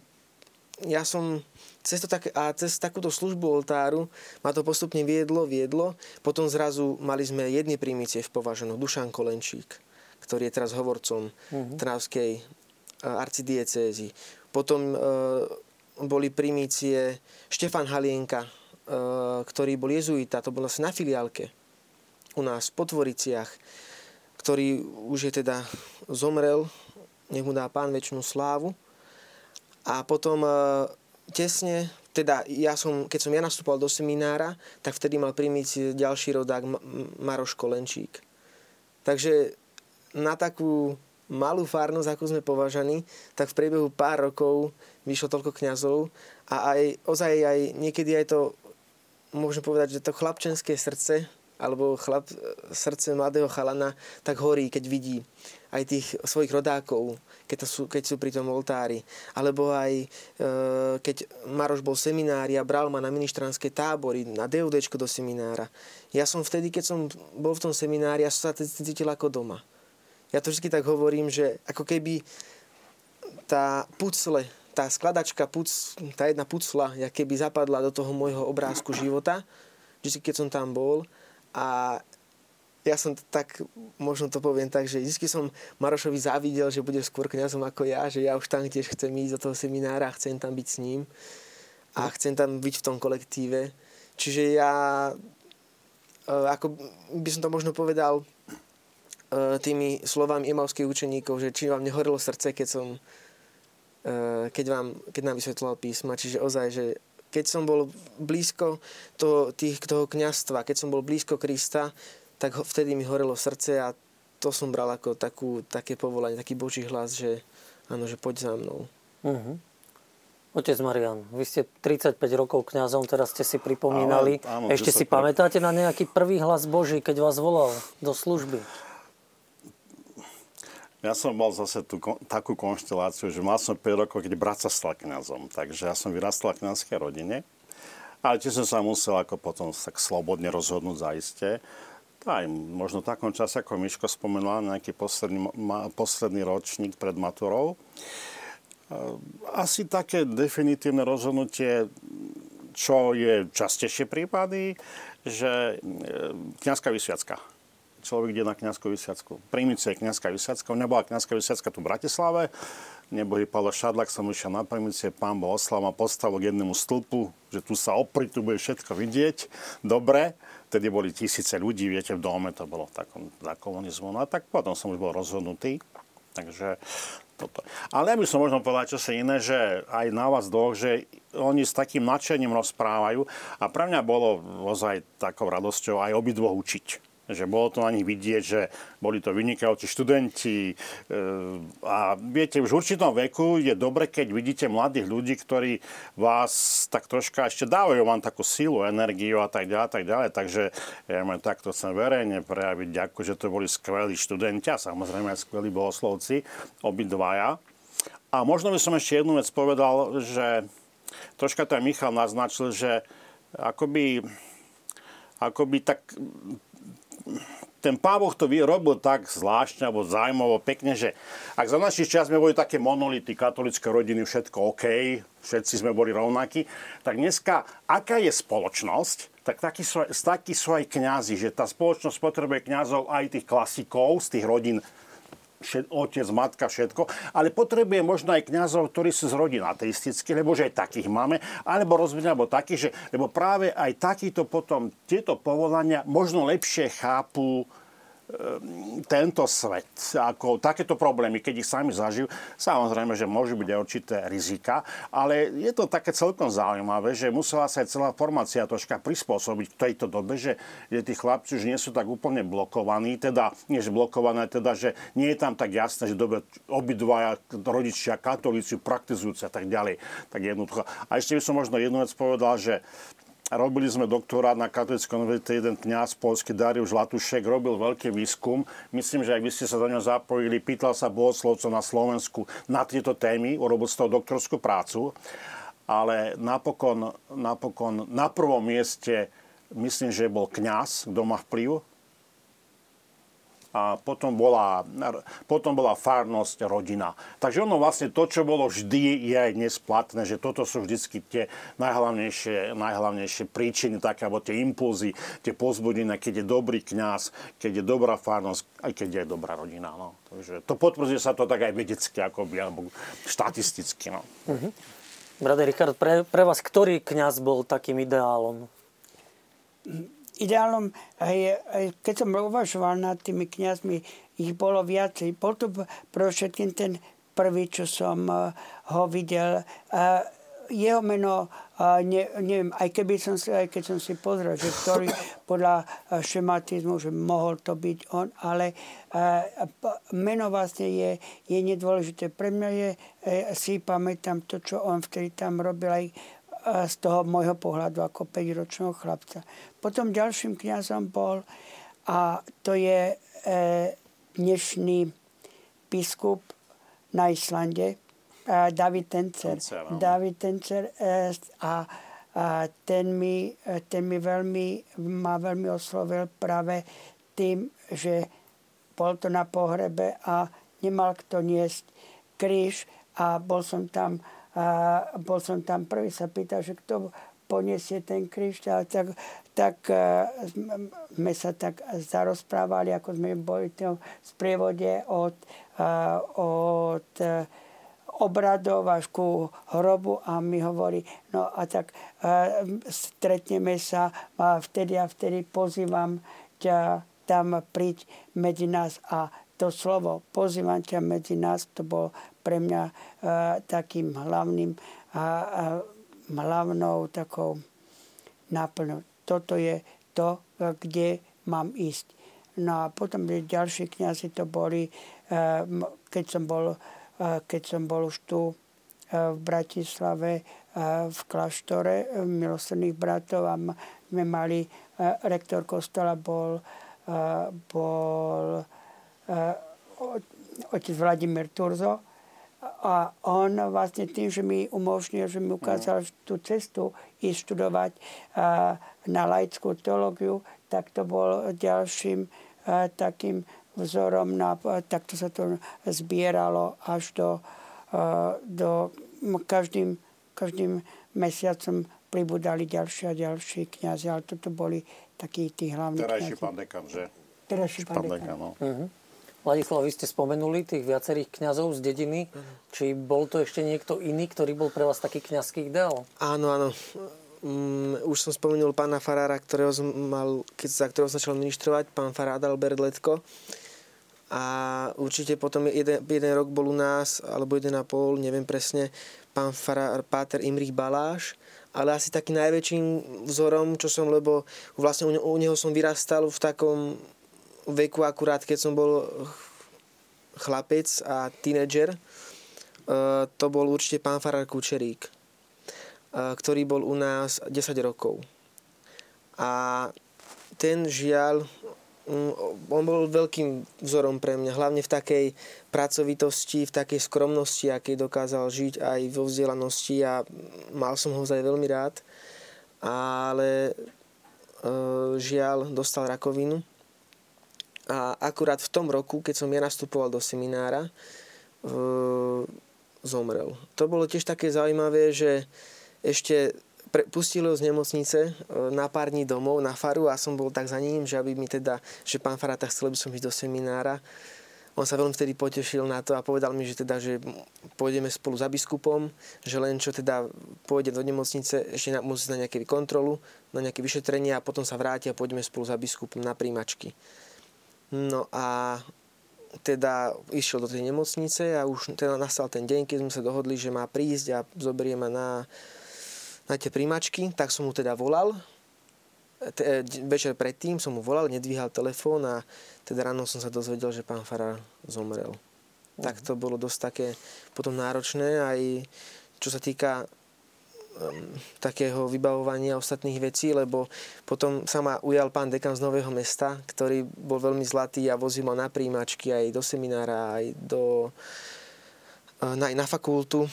ja som cez to tak, a cez takúto službu oltáru ma to postupne viedlo, viedlo. Potom zrazu mali sme jedny primície v Považanu. Dušán Kolenčík, ktorý je teraz hovorcom mm-hmm. Trnavskej arcidiecézy. Potom e, boli primície Štefan Halienka, e, ktorý bol jezuita. To bol asi na filiálke u nás v Potvoriciach, ktorý už je teda zomrel, nech mu dá Pán večnú slávu. A potom e, tesne, teda ja som, keď som ja nastúpal do seminára, tak vtedy mal primíci ďalší rodák Ma- Maroš Kolenčík. Takže na takú malú farnosť, ako sme považaní, tak v priebehu pár rokov vyšlo toľko kňazov a aj ozaj aj niekedy aj to, môžem povedať, že to chlapčenské srdce alebo chlap, srdce mladého chalana tak horí, keď vidí aj tých svojich rodákov, keď sú, keď sú pri tom oltári. Alebo aj e, keď Maroš bol v seminári a bral ma na ministranské tábory, na DUDčko do seminára. Ja som vtedy, keď som bol v tom seminári, ja som sa cítil ako doma. Ja to vždy tak hovorím, že ako keby tá pucle, tá skladačka, puc, tá jedna pucla, ja keby zapadla do toho môjho obrázku života, vždy, keď som tam bol. A ja som tak, možno to poviem tak, že vždy som Marošovi závidel, že bude skôr kňazom ako ja, že ja už tam tiež chcem ísť do toho seminára a chcem tam byť s ním a chcem tam byť v tom kolektíve. Čiže ja, ako by som to možno povedal tými slovami emavských učeníkov, že či vám nehorelo srdce, keď som, keď vám, keď nám vysvetľoval písma, čiže ozaj, že keď som bol blízko toho, tých, toho kňazstva, keď som bol blízko Krista, tak ho, vtedy mi horelo srdce a to som bral ako takú, také povolanie, taký Boží hlas, že áno, že poď za mnou. Uh-huh. Otec Marian, vy ste tridsaťpäť rokov kňazom, teraz ste si pripomínali. Ale, áno, ešte si pre... pamätáte na nejaký prvý hlas Boží, keď vás volal do služby? Ja som mal zase tú, takú konšteláciu, že mal som päť rokov, keď brat sa stal kňazom. Takže ja som vyrastal v kňazskej rodine. Ale tiež som sa musel ako potom tak slobodne rozhodnúť zaiste. Aj možno v takom čase, ako Miško spomenula, nejaký posledný, ma, posledný ročník pred maturou. Asi také definitívne rozhodnutie, čo je častejšie prípady, že kňazská vysviacka. Človek ide na kňazskú vysviacku. Primicia je kňazská vysviacka. Nebola kňazská vysviacka tu v Bratislave. Nebohý Pavel Šadlák som išiel na primicie, pán bol oslava, postavil k jednému stĺpu, že tu sa opri, tu bude všetko vidieť. Dobre. Vtedy boli tisíce ľudí, viete, v dome to bolo v takom za komunizmu. No a tak potom som už bol rozhodnutý. Takže toto. Ale ja by som možno povedal čo sa iné, že aj na vás dvoch, že oni s takým nadšením rozprávajú. A pre mňa bolo ozaj takou radosťou aj obidvoch učiť. Že bolo to na nich vidieť, že boli to vynikajúci študenti. A viete, už v určitom veku je dobre, keď vidíte mladých ľudí, ktorí vás tak troška ešte dávajú vám takú sílu, energiu a tak ďalej, tak ďalej. Takže ja mám takto chcem verejne prejaviť ďakujem, že to boli skvelí študenti a samozrejme aj skvelí bohoslovci, obidvaja. A možno by som ešte jednu vec povedal, že troška to aj Michal naznačil, že akoby, akoby tak... Ten Pán Boh to vyrobil tak zvláštne alebo zaujímavo, pekne, že ak za našich čas sme boli také monolity, katolícke rodiny, všetko OK, všetci sme boli rovnakí, tak dneska, aká je spoločnosť, tak takí sú, takí sú aj kňazi, že tá spoločnosť potrebuje kňazov aj tých klasikov, z tých rodín, otec, matka, všetko, ale potrebuje možno aj kňazov, ktorí sú z rodín ateistických, lebo že aj takých máme, alebo rozvinia, alebo takých, že, lebo práve aj takýto potom, tieto povolania možno lepšie chápu e, tento svet, ako takéto problémy, keď ich sami zažijú. Samozrejme, že môžu byť aj určité rizika, ale je to také celkom zaujímavé, že musela sa aj celá formácia troška prispôsobiť v tejto dobe, že, že tí chlapci už nie sú tak úplne blokovaní, teda nie je blokované, teda, že nie je tam tak jasné, že dobre obidvaja rodičia katolíci praktizujúci a tak ďalej. Tak jednoducho. A ešte by som možno jednu vec povedal, že robili sme doktorát na Katolíckom univerzite, jeden kňaz poľský Dariusz Złotuszek robil veľký výskum. Myslím, že aj vy ste sa do ňa zapojili. Pýtal sa bohoslovcov na Slovensku na tieto témy, urobil z toho doktorskú prácu. Ale napokon, napokon na prvom mieste myslím, že bol kňaz, kto má vplyv. A potom bola, potom bola farnosť, rodina. Takže ono vlastne to, čo bolo vždy, je aj dnes platné, že toto sú vždycky tie najhlavnejšie, najhlavnejšie príčiny, také, alebo tie impulzy, tie povzbudenia, keď je dobrý kňaz, keď je dobrá farnosť, aj keď je dobrá rodina. No. Takže to potvrdzuje sa to tak aj vedecky, akoby, alebo štatisticky. No. Uh-huh. Brade Richard, pre, pre vás ktorý kňaz bol takým ideálom? Ideálom, aj, aj, keď som uvažoval nad tými kňazmi, ich bolo viacej. Bol to pre všetkým ten prvý, čo som uh, ho videl. Uh, jeho meno, uh, ne, neviem, aj, keby som, aj keď som si pozrel, že ktorý podľa šematizmu, že mohol to byť on, ale uh, meno vlastne je, je nedôležité. Pre mňa je, uh, si pamätám to, čo on vtedy tam robil, aj z toho môjho pohľadu ako päťročného chlapca. Potom ďalším kňazom bol, a to je e, dnešný biskup na Islande, e, David Tencer. Tencer, no. David Tencer e, a, a ten, mi, ten mi veľmi, ma veľmi oslovil práve tým, že bol to na pohrebe a nemal kto niesť kríž a bol som tam A bol som tam prvý, sa pýtal, že kto poniesie ten kríž. Tak, tak sme sa tak zarozprávali, ako sme boli v sprievode od, od obradov až ku hrobu. A mi hovorí, no a tak stretneme sa a vtedy a vtedy pozývam ťa tam, príď medzi nás. A to slovo pozývam ťa medzi nás, to bol pre mňa uh, takým hlavným a, a hlavnou takou náplňou. Toto je to, kde mám ísť. No a potom ďalší kňazi to boli, uh, keď som bol, uh, keď som bol už tu uh, v Bratislave uh, v kláštore uh, milosrdných bratov a m- sme mali, uh, rektor kostola bol, uh, bol uh, otec Vladimír Turzo. A on vlastne tým, že mi umožnil, že mi ukázal tú cestu ísť študovať na laickú teológiu, tak to bol ďalším takým vzorom. Na, takto sa to zbieralo až do, do každým, každým mesiacom pribudali ďalší a ďalší kňazi. Ale toto boli takí tí hlavní kňazi. Terajší pán dekan, že? Terajší pán dekan, no. Uh-huh. Ladislav, vy ste spomenuli tých viacerých kňazov z dediny. Či bol to ešte niekto iný, ktorý bol pre vás taký kňazský ideál? Áno, áno. Už som spomenul pána farára, ktorého som mal, keď sa ktorého som začal ministrovať, pán farár Albert Letko. A určite potom jeden, jeden rok bol u nás, alebo jeden a pol, neviem presne, pán farár páter Imrich Baláš. Ale asi taký najväčším vzorom, čo som, lebo vlastne u, ne, u neho som vyrastal v takom veku akurát, keď som bol chlapec a tínedžer, to bol určite pán farár Kučerík, ktorý bol u nás desať rokov. A ten žiaľ, on bol veľkým vzorom pre mňa, hlavne v takej pracovitosti, v takej skromnosti, akej dokázal žiť, aj vo vzdelanosti, a mal som ho vzaj veľmi rád. Ale žiaľ, dostal rakovinu. A akurát v tom roku, keď som ja nastupoval do seminára, e, zomrel. To bolo tiež také zaujímavé, že ešte pre, pustil ho z nemocnice e, na pár dní domov na faru a som bol tak za ním, že aby mi teda, že pán farár, tak chcel by som ísť do seminára. On sa veľmi vtedy potešil na to a povedal mi, že teda, že pôjdeme spolu za biskupom, že len čo teda pôjde do nemocnice, ešte na, musí na nejakú kontrolu, na nejaké vyšetrenie a potom sa vráti a pôjdeme spolu za biskupom na príjmačky. No a teda išiel do tej nemocnice a už teda nastal ten deň, keď sme sa dohodli, že má prísť a zoberie ma na, na tie príjmačky. Tak som mu teda volal. Te, večer predtým som mu volal, nedvíhal telefón a teda ráno som sa dozvedel, že pán farár zomrel. Mhm. Tak to bolo dosť také potom náročné, aj čo sa týka um, takého vybavovania ostatných vecí, lebo potom sa ma ujal pán dekan z Nového Mesta, ktorý bol veľmi zlatý a vozil ma na príjmačky aj do seminára, aj do, aj na fakultu.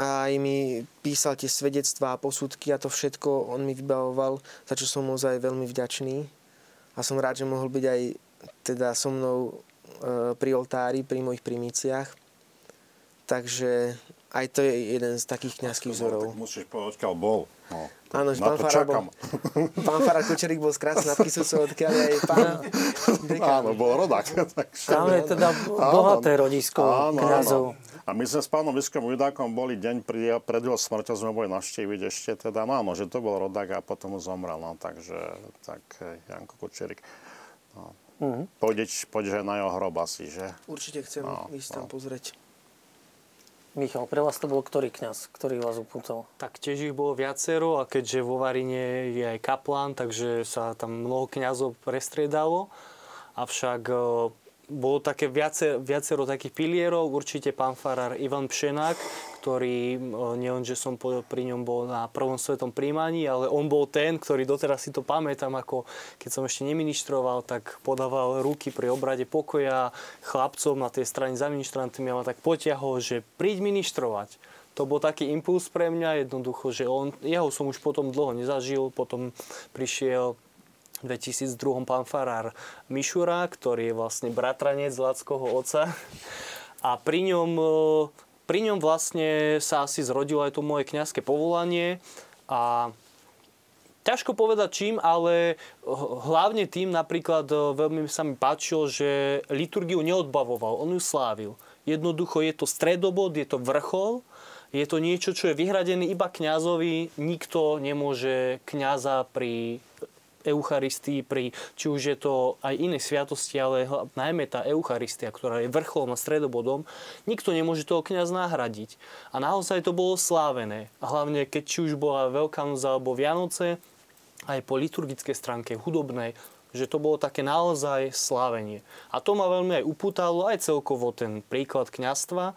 Aj mi písal tie svedectvá a posudky a to všetko on mi vybavoval, za čo som naozaj veľmi vďačný. A som rád, že mohol byť aj teda so mnou pri oltári, pri mojich primíciách. Takže aj to je jeden z takých kňazských vzorov. Tak musíš povedať, odkiaľ bol. No, áno, pán farár bol. Pán farár Kučerík bol z Krásna nad Kysucou, odkiaľ aj pán dekan. Áno, bol rodák. Tam je teda bohaté rodisko kňazov. A my sme s pánom biskupom Judákom boli deň pred jeho smrťou, sme boli navštíviť ešte. Teda, no áno, že to bol rodák a potom zomrel. No, takže tak Janko Kučerík. No. Uh-huh. Pôjdeš aj na jeho hrob asi, že? Určite chcem no, ísť tam no. pozrieť. Michal, pre vás to bol ktorý kňaz, ktorý vás upútal? Tak tiež ich bolo viacero a keďže vo Varine je aj kaplán, takže sa tam mnoho kňazov prestriedalo. Avšak e, bolo také viace, viacero takých pilierov. Určite pán farár Ivan Pšenák, ktorý nielenže som pri ňom bol na prvom svetom príjmaní, ale on bol ten, ktorý doteraz si to pamätám, ako keď som ešte neministroval, tak podával ruky pri obrade pokoja chlapcom na tej strane za ministrantmi a ma tak potiahol, že príď ministrovať. To bol taký impuls pre mňa, jednoducho, že on, jeho som už potom dlho nezažil, potom prišiel v dvetisícdva pán farár Mišura, ktorý je vlastne bratranec Lackoho otca a pri ňom, pri ňom vlastne sa asi zrodilo aj to moje kňazské povolanie a ťažko povedať čím, ale hlavne tým napríklad veľmi sa mi páčilo, že liturgiu neodbavoval, on ju slávil. Jednoducho je to stredobod, je to vrchol. Je to niečo, čo je vyhradené iba kňazovi. Nikto nemôže kňaza pri Eucharistii, pri, či už je to aj iné sviatosti, ale najmä tá Eucharistia, ktorá je vrcholom a stredobodom, nikto nemôže toho kňaz nahradiť. A naozaj to bolo slávené. A hlavne, keď či už bola Veľká noc alebo Vianoce, aj po liturgickej stránke, hudobnej, že to bolo také naozaj slávenie. A to ma veľmi aj upútalo, aj celkovo ten príklad kňazstva,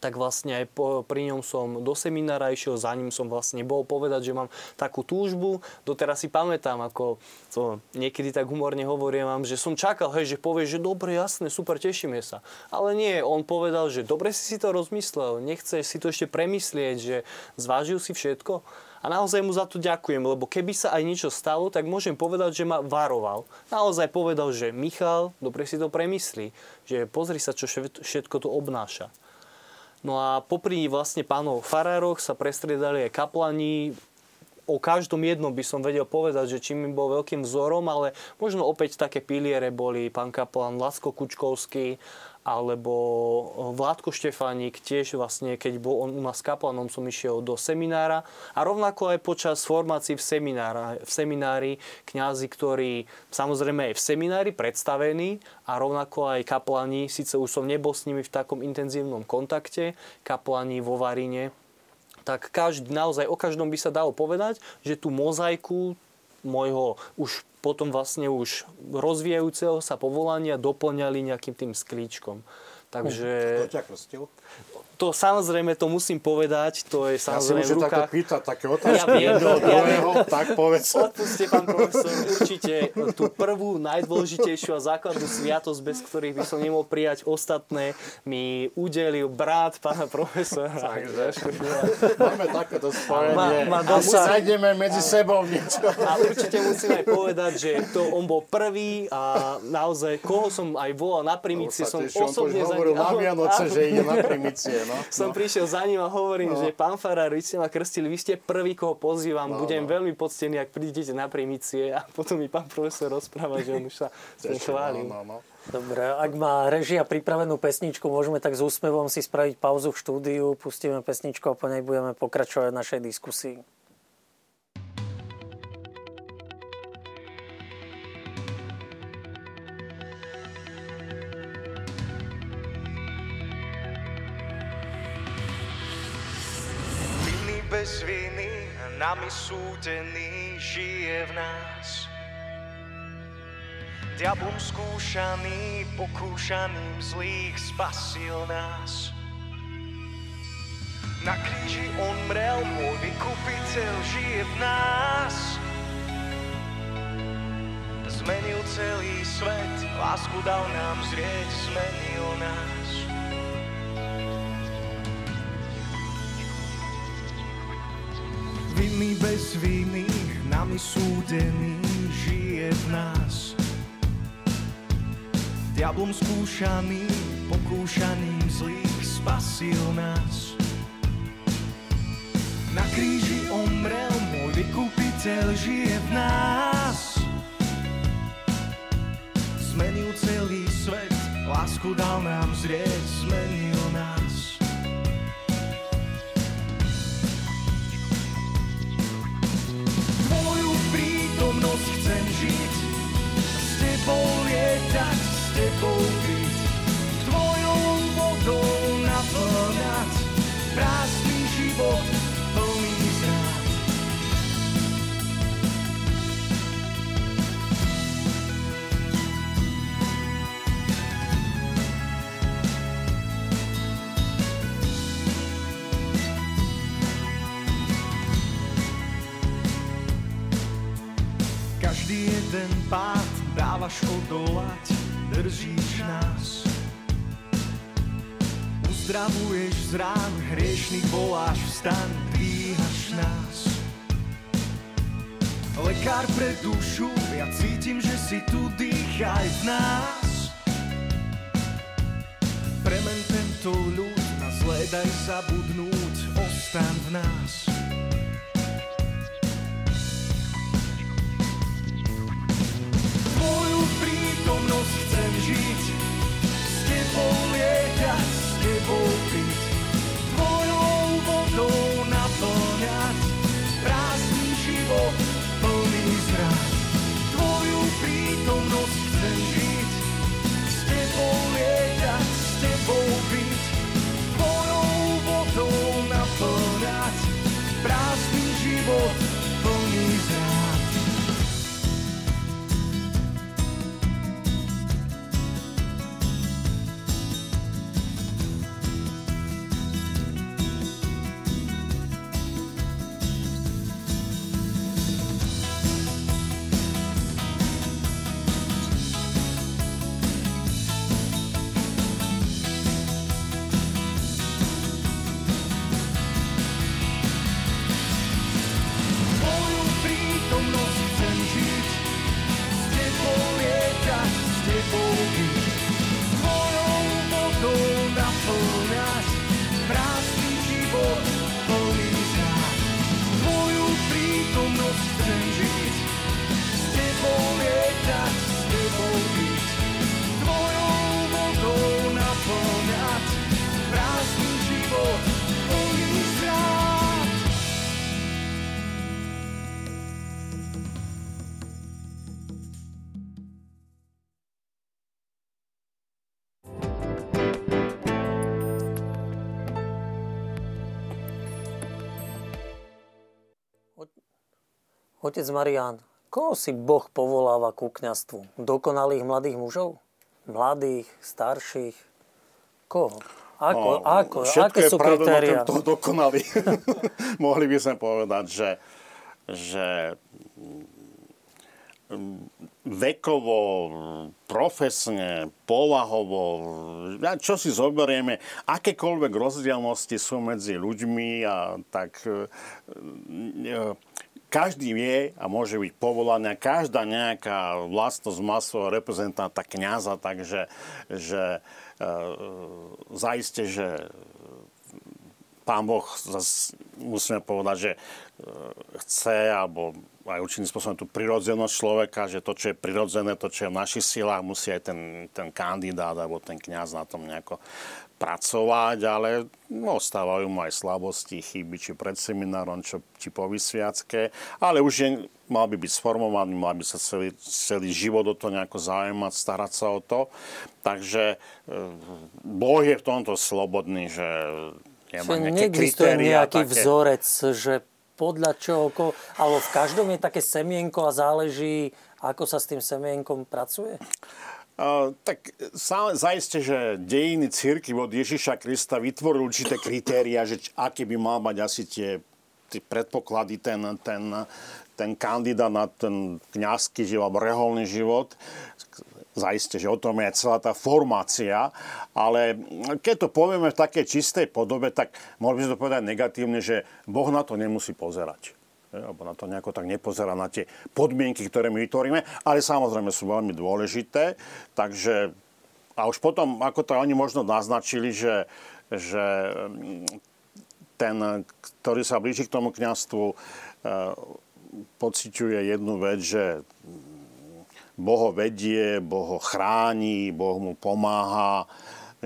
tak vlastne aj po, pri ňom som do seminára išiel, za ním som vlastne bol povedať, že mám takú túžbu. Doteraz si pamätám, ako to niekedy tak humorne hovorím vám, že som čakal, hej, že povie, že dobre, jasné, super, tešíme sa. Ale nie, on povedal, že dobre si si to rozmyslel, nechceš si to ešte premyslieť, že zvážil si všetko. A naozaj mu za to ďakujem, lebo keby sa aj niečo stalo, tak môžem povedať, že ma varoval. Naozaj povedal, že Michal, dobre si to premyslí, že pozri sa, čo všetko to obnáša. No a popri vlastne pánov farároch sa prestriedali aj kaplani. O každom jednom by som vedel povedať, že čím mi bol veľkým vzorom, ale možno opäť také piliere boli pán kaplan Lacko Kučkovský alebo Vládko Štefaník. Tiež vlastne, keď bol on u nás kaplanom, som išiel do seminára. A rovnako aj počas formácií v, v seminári kňazi, ktorí samozrejme aj v seminári predstavení a rovnako aj kaplani, síce už som nebol s nimi v takom intenzívnom kontakte, kaplani vo Varine, tak každý, naozaj o každom by sa dalo povedať, že tú mozaiku môjho už potom vlastne už rozvíjajúceho sa povolania doplňali nejakým tým sklíčkom. Takže... Kto ťa krstil? To samozrejme, to musím povedať, to je samozrejme v rukách. Ja si môžem takto pýtať také otázky. Ja viem, tak povedz. Odpustte, pán profesor, určite tú prvú, najdôležitejšiu a základnú sviatosť, bez ktorých by som nemohol prijať ostatné, mi udelil brat pána profesora. Takže. Máme takéto spojenie. Ma, ma a nájdeme medzi sebou niečo. A určite musím aj povedať, že to on bol prvý a naozaj, koho som aj volal na primici, som osobne za ním. Na Vianoce, že ide na primici. No, som no. prišiel za ním a hovorím, no. že pán farár, vy ste ma krstili, vy ste prvý, koho pozývam, no, budem no. veľmi poctený, ak prídete na primície. A potom mi pán profesor rozpráva, že on už sa chválil. No, no, no. Dobre, ak má režia pripravenú pesničku, môžeme tak s úsmevom si spraviť pauzu v štúdiu, pustíme pesničku a po nej budeme pokračovať v našej diskusii. Bez viny nami súdený žije v nás. Diablom skúšaný, pokúšaným zlých spasil nás. Na kríži on mrel, môj vykupiteľ žije v nás. Zmenil celý svet, lásku dal nám zrieť, zmenil nás. Vinný bez viny, nami súdený, žije v nás. Diablom skúšaný, pokúšaným zlých spasil nás. Na kríži omrel, môj vykupiteľ žije v nás. Zmenil celý svet, lásku dal nám zrieť, zmenil nás. Chcem žiť, s tebou lietať, s tebou byť, tvojou vodou naplňať, prázdny život plný zrát. Každý jeden pád dávaš odolať, držíš nás. Uzdravuješ z rán, hriešnych voláš, vstaň, dvíhaš nás. Lekár pre dušu, ja cítim, že si tu, dýchaj v nás. Premen tento ľud, nás hľadaj zabudnúť, ostaň v nás. Tvoju prítomnosť chcem žiť, s tebou lietať, s tebou piť, tvojou vodou naplňať, prázdny život plný zrát. Tvoju prítomnosť chcem žiť, s tebou lietať, s tebou piť, tvojou vodou naplňať, prázdny život plný zrát. Otec Marián, koho si Boh povoláva ku kňazstvu? Dokonalých mladých mužov? Mladých, starších? Koho? Ako? No, ako? Aké sú kritériá? Všetko je pravda, dokonalý. Mohli by sme povedať, že, že vekovo, profesne, povahovo, čo si zoberieme, akékoľvek rozdielnosti sú medzi ľuďmi a tak... Každý vie a môže byť povolaná, každá nejaká vlastnosť masového reprezentanta kňaza, takže že, e, zaiste, že Pán Boh, zase musíme povedať, že chce, alebo aj určitým spôsobom tú prirodzenosť človeka, že to, čo je prirodzené, to, čo je v našich silách, musí aj ten, ten kandidát alebo ten kňaz na tom nejako pracovať, ale no, stávajú mu aj slabosti, chyby, či pred seminárom, čo, či po vysviacke, ale už je, mal by byť sformovaný, mal by sa celý, celý život o to nejako zaujímať, starať sa o to. Takže Boh je v tomto slobodný, že... Neexistuje nejaký také... vzorec, že podľa čoho, alebo v každom je také semienko a záleží, ako sa s tým semienkom pracuje? Uh, tak zaiste, že dejiny cirkvi od Ježiša Krista vytvorili určité kritéria, že aké by mal mať asi tie, tie predpoklady ten, ten, ten kandidát na ten kňazský život alebo reholný život. Zaiste, že o tom je celá tá formácia, ale keď to povieme v takej čistej podobe, tak mohli by sme to povedať negatívne, že Boh na to nemusí pozerať. Alebo na to nejako tak nepozerá, na tie podmienky, ktoré my vytvoríme, ale samozrejme sú veľmi dôležité. Takže, a už potom, ako to oni možno naznačili, že, že ten, ktorý sa blíži k tomu kňazstvu, pociťuje jednu vec, že Boh ho vedie, Boh ho chráni, Boh mu pomáha,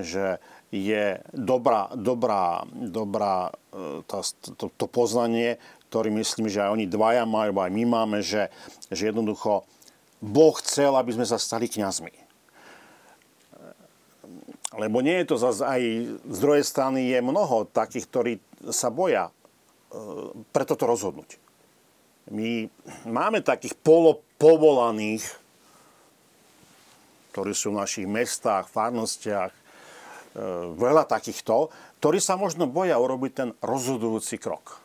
že je dobrá, dobrá, dobrá tá, to, to poznanie, ktoré myslím, že aj oni dvaja majú, aj my máme, že, že jednoducho Boh chcel, aby sme sa stali kňazmi. Lebo nie je to zase aj z druhej strany je mnoho takých, ktorí sa boja preto to rozhodnúť. My máme takých polopovolaných, ktorí sú v našich mestách, farnostiach, e, veľa takýchto, ktorí sa možno boja urobiť ten rozhodujúci krok.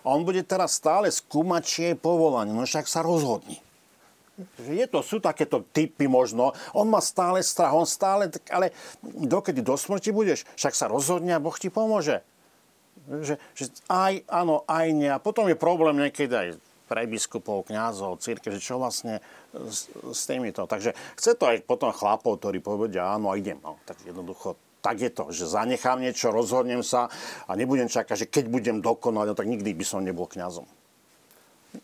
A on bude teraz stále skúmať, či je povolaný, no však sa rozhodni. Je to, sú takéto typy možno. On má stále strach, on stále, ale dokedy do smrti budeš? Však sa rozhodne a Boh ti pomôže. Že, že aj áno, aj nie. A potom je problém niekedy aj pre biskupov, kňazov, cirkev, že čo vlastne s, s týmito. Takže chce to aj potom chlapov, ktorí povedia, áno, idem. No, tak jednoducho, tak je to, že zanechám niečo, rozhodnem sa a nebudem čakať, že keď budem dokonalý, no, tak nikdy by som nebol kňazom.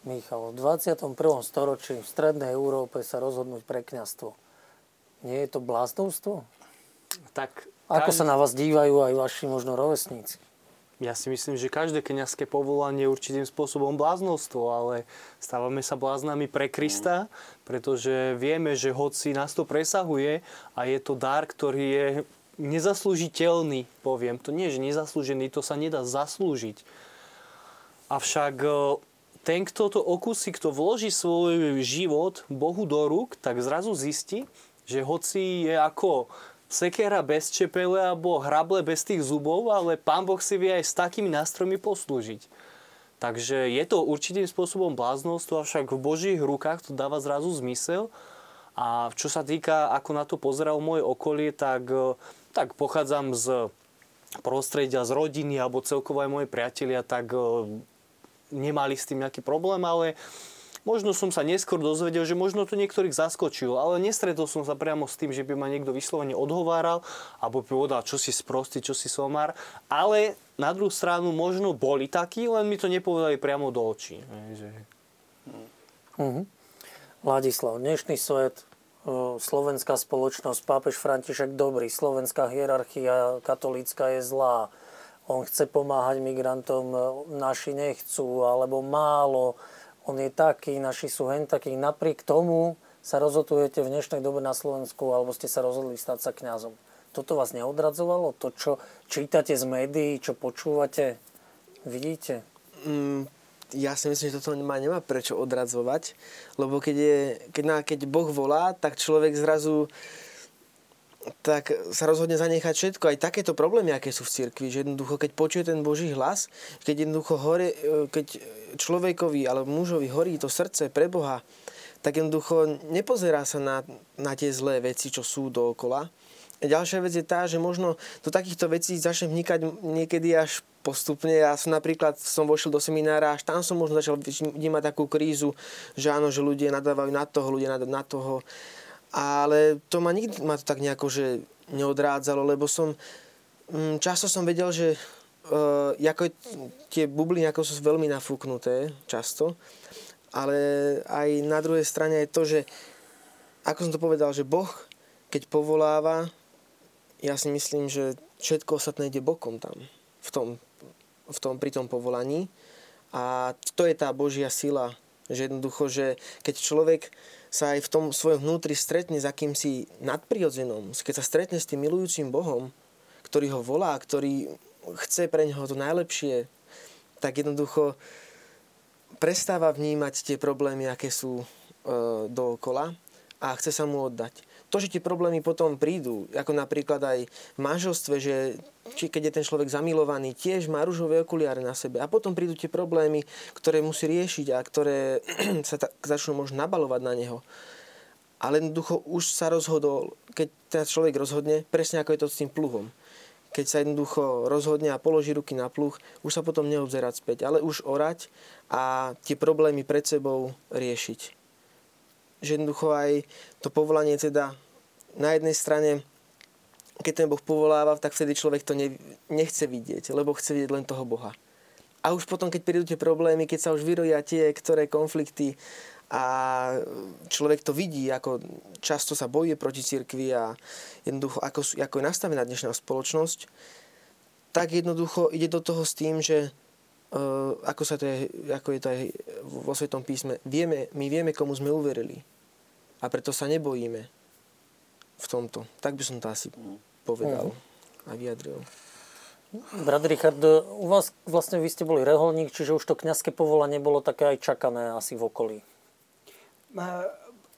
Michal, v dvadsiatom prvom storočí v strednej Európe sa rozhodnúť pre kňazstvo. Nie je to bláznovstvo? Tak, ako každý... sa na vás dívajú aj vaši možno rovesníci? Ja si myslím, že každé kňazské povolanie je určitým spôsobom bláznostvo, ale stávame sa bláznami pre Krista, pretože vieme, že hoci nás to presahuje a je to dar, ktorý je nezaslúžiteľný, poviem. To nie je nezaslúžený, to sa nedá zaslúžiť. Avšak ten, kto to okusí, kto vloží svoj život Bohu do rúk, tak zrazu zistí, že hoci je ako... sekera bez čepele alebo hrable bez tých zubov, ale Pán Boh si vie aj s takými nástrojmi poslúžiť. Takže je to určitým spôsobom bláznostvo, avšak v Božích rukách to dáva zrazu zmysel. A čo sa týka, ako na to pozeralo moje okolie, tak, tak pochádzam z prostredia, z rodiny alebo celkovo aj moje priatelia, tak nemali s tým nejaký problém, ale možno som sa neskôr dozvedel, že možno to niektorých zaskočil, ale nestretol som sa priamo s tým, že by ma niekto vyslovene odhováral alebo povedal, čo si sprostý, čo si somár. Ale na druhú stranu možno boli takí, len mi to nepovedali priamo do očí. Mhm. Ladislav, dnešný svet, slovenská spoločnosť, pápež František dobrý, slovenská hierarchia katolícka je zlá, on chce pomáhať migrantom, naši nechcú alebo málo, on je taký, naši sú hen taký. Napriek tomu sa rozhodujete v dnešnej dobe na Slovensku, alebo ste sa rozhodli stať sa kňazom. Toto vás neodradzovalo? To, čo čítate z médií, čo počúvate, vidíte? Mm, ja si myslím, že toto ma nemá prečo odradzovať, lebo keď, je, keď, na, keď Boh volá, tak človek zrazu tak sa rozhodne zanechať všetko. Aj takéto problémy, aké sú v cirkvi, že jednoducho, keď počuje ten Boží hlas, keď jednoducho hore, keď človekovi alebo mužovi horí to srdce pre Boha, tak jednoducho nepozerá sa na, na tie zlé veci, čo sú dookola. Ďalšia vec je tá, že možno do takýchto vecí začne vnikať niekedy až postupne. Ja som napríklad som vošiel do seminára, až tam som možno začal vnímať takú krízu, že áno, že ľudia nadávajú na toho, ľudia nadávajú na toho. Ale to ma nikdy ma to tak nejako že neodrádzalo, lebo som často som vedel, že e, ako tie bubliny ako sú veľmi nafúknuté často, ale aj na druhej strane je to, že ako som to povedal, že Boh keď povoláva, ja si myslím, že všetko ostatné ide bokom tam v tom, v tom, pri tom povolaní, a to je tá Božia sila, že jednoducho, že keď človek sa aj v tom svojom vnútri stretne s akýmsi nadprirodzenom, keď sa stretne s tým milujúcim Bohom, ktorý ho volá, ktorý chce pre neho to najlepšie, tak jednoducho prestáva vnímať tie problémy, aké sú e, dookola, a chce sa mu oddať. To, že tie problémy potom prídu, ako napríklad aj v manželstve, že či keď je ten človek zamilovaný, tiež má ružové okuliare na sebe. A potom prídu tie problémy, ktoré musí riešiť a ktoré sa ta, začnú možno nabalovať na neho. Ale jednoducho už sa rozhodol, keď ten človek rozhodne, presne ako je to s tým pluhom. Keď sa jednoducho rozhodne a položí ruky na pluh, už sa potom neobzerať späť, ale už orať a tie problémy pred sebou riešiť. Že jednoducho aj to povolanie teda na jednej strane, keď ten Boh povoláva, tak vtedy človek to ne, nechce vidieť, lebo chce vidieť len toho Boha. A už potom, keď prídu tie problémy, keď sa už vyrojia tie, ktoré konflikty a človek to vidí, ako často sa bojuje proti cirkvi a jednoducho, ako, ako je nastavená dnešná spoločnosť, tak jednoducho ide do toho s tým, že Uh, ako, sa to je, ako je to aj vo Svätom písme, vieme, my vieme, komu sme uverili. A preto sa nebojíme v tomto. Tak by som to asi povedal mm. a vyjadril. Brat Richard, u vás vlastne vy ste boli reholník, čiže už to kňazské povolanie bolo také aj čakané asi v okolí. Uh,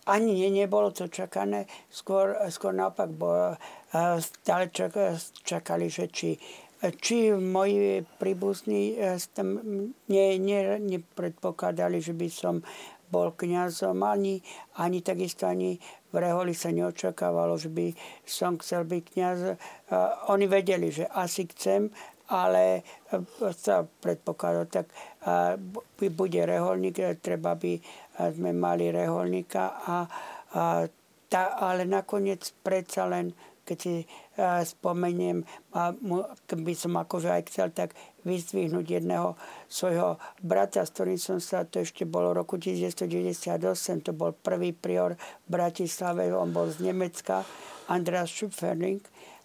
ani nie, nebolo to čakané. Skôr, skôr naopak bolo, uh, stále čakali, že či Či moji príbuzní tam ne, ne, nepredpokladali, že by som bol kňazom, ani, ani takisto ani v Reholi sa neočakávalo, že by som chcel byť kňaz. Oni vedeli, že asi chcem, ale sa predpokladalo, tak bude reholník, treba by sme mali reholníka, a, a, tá, ale nakoniec predsa len, keď si uh, spomeniem, a mu, keby som akože aj chcel tak vyzdvihnúť jedného svojho brata, s ktorým som sa, to ešte bolo v roku devätnásťstodeväťdesiatosem, to bol prvý prior v Bratislave, on bol z Nemecka, Andreas Schupferling,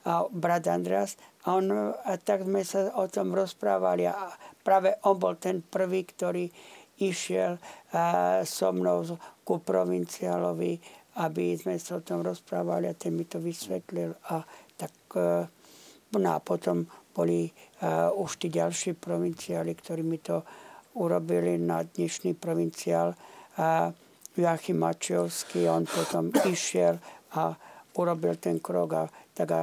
a brat Andreas, a, on, a tak sme sa o tom rozprávali, a práve on bol ten prvý, ktorý išiel uh, so mnou ku provinciálovi, aby sme sa o tom rozprávali, a ten mi to vysvetlil. A, tak, no a potom boli uh, už tí ďalší provinciáli, ktorí mi to urobili, na dnešný provinciál uh, Joachim Mačovský. On potom išiel a urobil ten krok. A, tak a,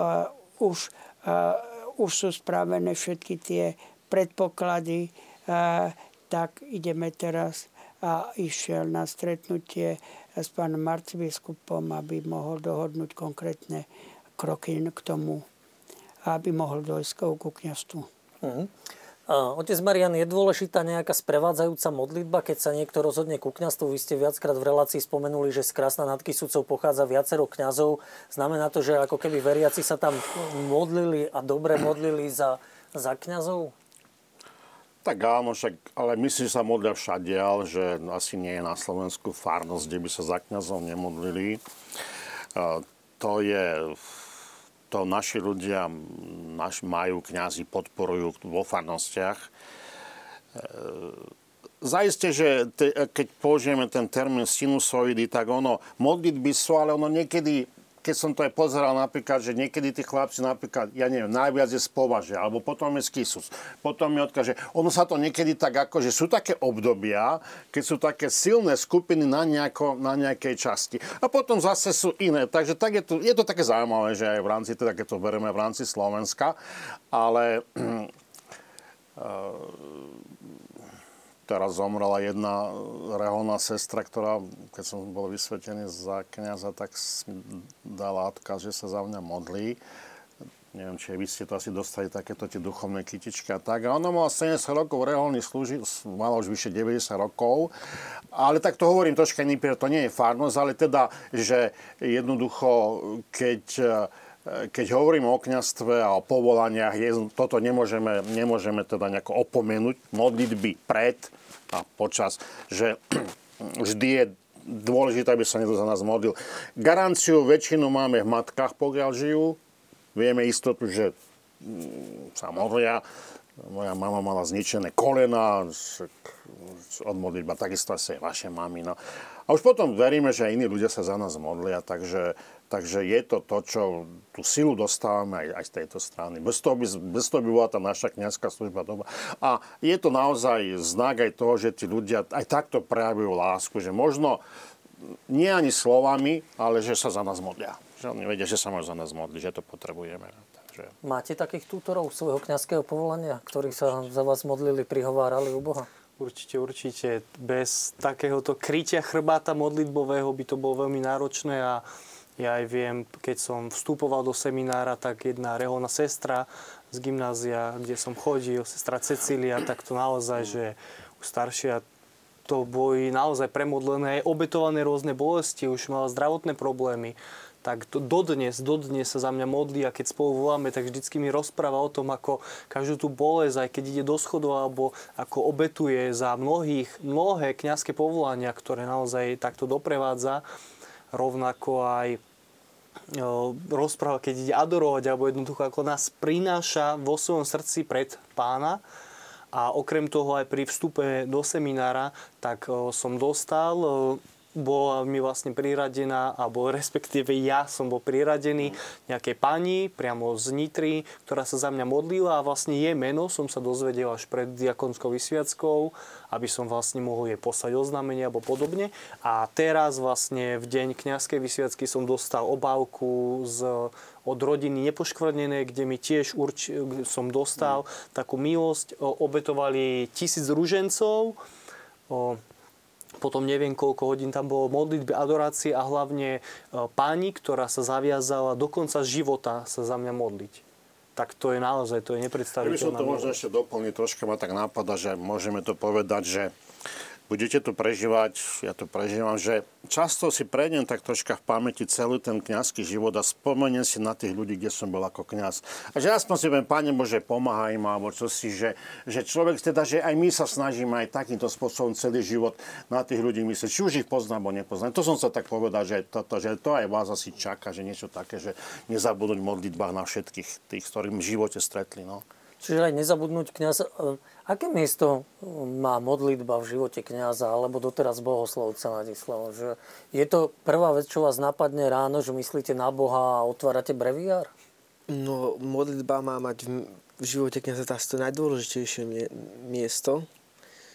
uh, už, uh, už sú spravené všetky tie predpoklady. Uh, tak ideme teraz, a išiel na stretnutie s pánom arcibiskupom, aby mohol dohodnúť konkrétne kroky k tomu, aby mohol dôjsť ku kňazstvu. Mm-hmm. Otec Marian, je dôležitá nejaká sprevádzajúca modlitba, keď sa niekto rozhodne ku kňazstvu? Vy ste viackrát v relácii spomenuli, že z Krásna nad Kysucou pochádza viacero kňazov. Znamená to, že ako keby veriaci sa tam modlili a dobre modlili za, za kňazov? Tak áno, však, ale myslím, že sa modlia všade, ale že asi nie je na Slovensku farnosť, kde by sa za kňazov nemodlili. To je, to naši ľudia naši majú, kňazi podporujú vo farnostiach. Zaiste, že te, keď použijeme ten termín sinusoidy, tak ono, modlitby sú, ale ono niekedy, keď som to aj pozeral napríklad, že niekedy tí chlapci napríklad, ja neviem, najviac je z Považia, alebo potom je z Kysuc, potom je odkáže. Ono sa to niekedy tak ako, že sú také obdobia, keď sú také silné skupiny na, nejako, na nejakej časti. A potom zase sú iné. Takže tak je, to, je to také zaujímavé, že aj v rámci, teda keď to bereme v rámci Slovenska, ale teraz zomrela jedna reholná sestra, ktorá, keď som bol vysvetený za kňaza, tak dala odkaz, že sa za mňa modlí. Neviem, či vy ste to asi dostali, takéto tie duchovné kytičky a tak. A ona mala sedemdesiat rokov reholný služí, mala už vyše deväťdesiat rokov. Ale tak to hovorím troška iný, to nie je farnosť, ale teda, že jednoducho, keď... Keď hovoríme o kňazstve a o povolaniach, je, toto nemôžeme, nemôžeme teda nejako opomenúť, modlitby pred a počas, že vždy je dôležité, aby sa niekto za nás modlil. Garanciu väčšinu máme v matkách, pokiaľ žijú. Vieme istotu, že sa modlia. Moja mama mala zničené kolena, od modlitba, takisto asi aj vaše mami. No. A už potom veríme, že aj iní ľudia sa za nás modlia, takže... Takže je to to, čo tú silu dostávame aj, aj z tejto strany. Bez toho by, bez toho by bola tá naša kňazská služba doba. A je to naozaj znak aj toho, že tí ľudia aj takto prejavujú lásku, že možno nie ani slovami, ale že sa za nás modlia. Že oni vedia, že sa majú za nás modliť, že to potrebujeme. Takže... Máte takých tutorov svojho kňazského povolania, ktorí sa za vás modlili, prihovárali u Boha? Určite, určite. Bez takéhoto krytia chrbáta modlitbového by to bolo veľmi náročné. A ja aj viem, keď som vstupoval do seminára, tak jedna reholná sestra z gymnázia, kde som chodil, sestra Cecília, tak to naozaj, že už staršia, to boli naozaj premodlené, obetované rôzne bolesti, už mala zdravotné problémy. Tak to dodnes, dodnes sa za mňa modlí, a keď spolu voláme, tak vždycky mi rozpráva o tom, ako každú tú bolesť, aj keď ide do schodov, alebo ako obetuje za mnohých, mnohé kňazské povolania, ktoré naozaj takto doprevádza. Rovnako aj rozpráva, keď ide adorovať, alebo jednoducho ako nás prináša vo svojom srdci pred Pána. A okrem toho aj pri vstupe do seminára, tak som dostal bola mi vlastne priradená, alebo respektíve ja som bol priradený nejakej pani priamo z Nitry, ktorá sa za mňa modlila a vlastne jej meno som sa dozvedel až pred diakonskou vysviackou, aby som vlastne mohol jej poslať oznámenie alebo podobne. A teraz vlastne v deň kňazskej vysviacky som dostal obálku z od rodiny Nepoškvrnené, kde mi tiež urč- som dostal takú milosť. Obetovali tisíc ružencov, potom neviem, koľko hodín tam bolo modlitby, adorácie a hlavne pani, ktorá sa zaviazala do konca života sa za mňa modliť. Tak to je naozaj, to je nepredstaviteľná. Ja by som to možno ešte doplniť, troška ma tak nápada, že môžeme to povedať, že budete to prežívať, ja to prežívam, že často si prejdem tak troška v pamäti celý ten kňazský život a spomeniem si na tých ľudí, kde som bol ako kňaz. A že aspoň si viem, Pane Bože, pomáhaj ma, alebo čo si, že, že človek teda, že aj my sa snažíme aj takýmto spôsobom celý život na tých ľudí myslieť, či už ich poznám, alebo nepoznám. To som sa tak povedal, že toto, že to aj vás asi čaká, že niečo také, že nezabudnúť v modlitbách na všetkých tých, ktorým v živote stretli, no. Čiže aj nezabudnúť kňaza. Aké miesto má modlitba v živote kňaza alebo doteraz bohoslovca, Ladislav? Že je to prvá vec, čo vás napadne ráno, že myslíte na Boha a otvárate breviár? No, modlitba má mať v živote kňaza to najdôležitejšie miesto.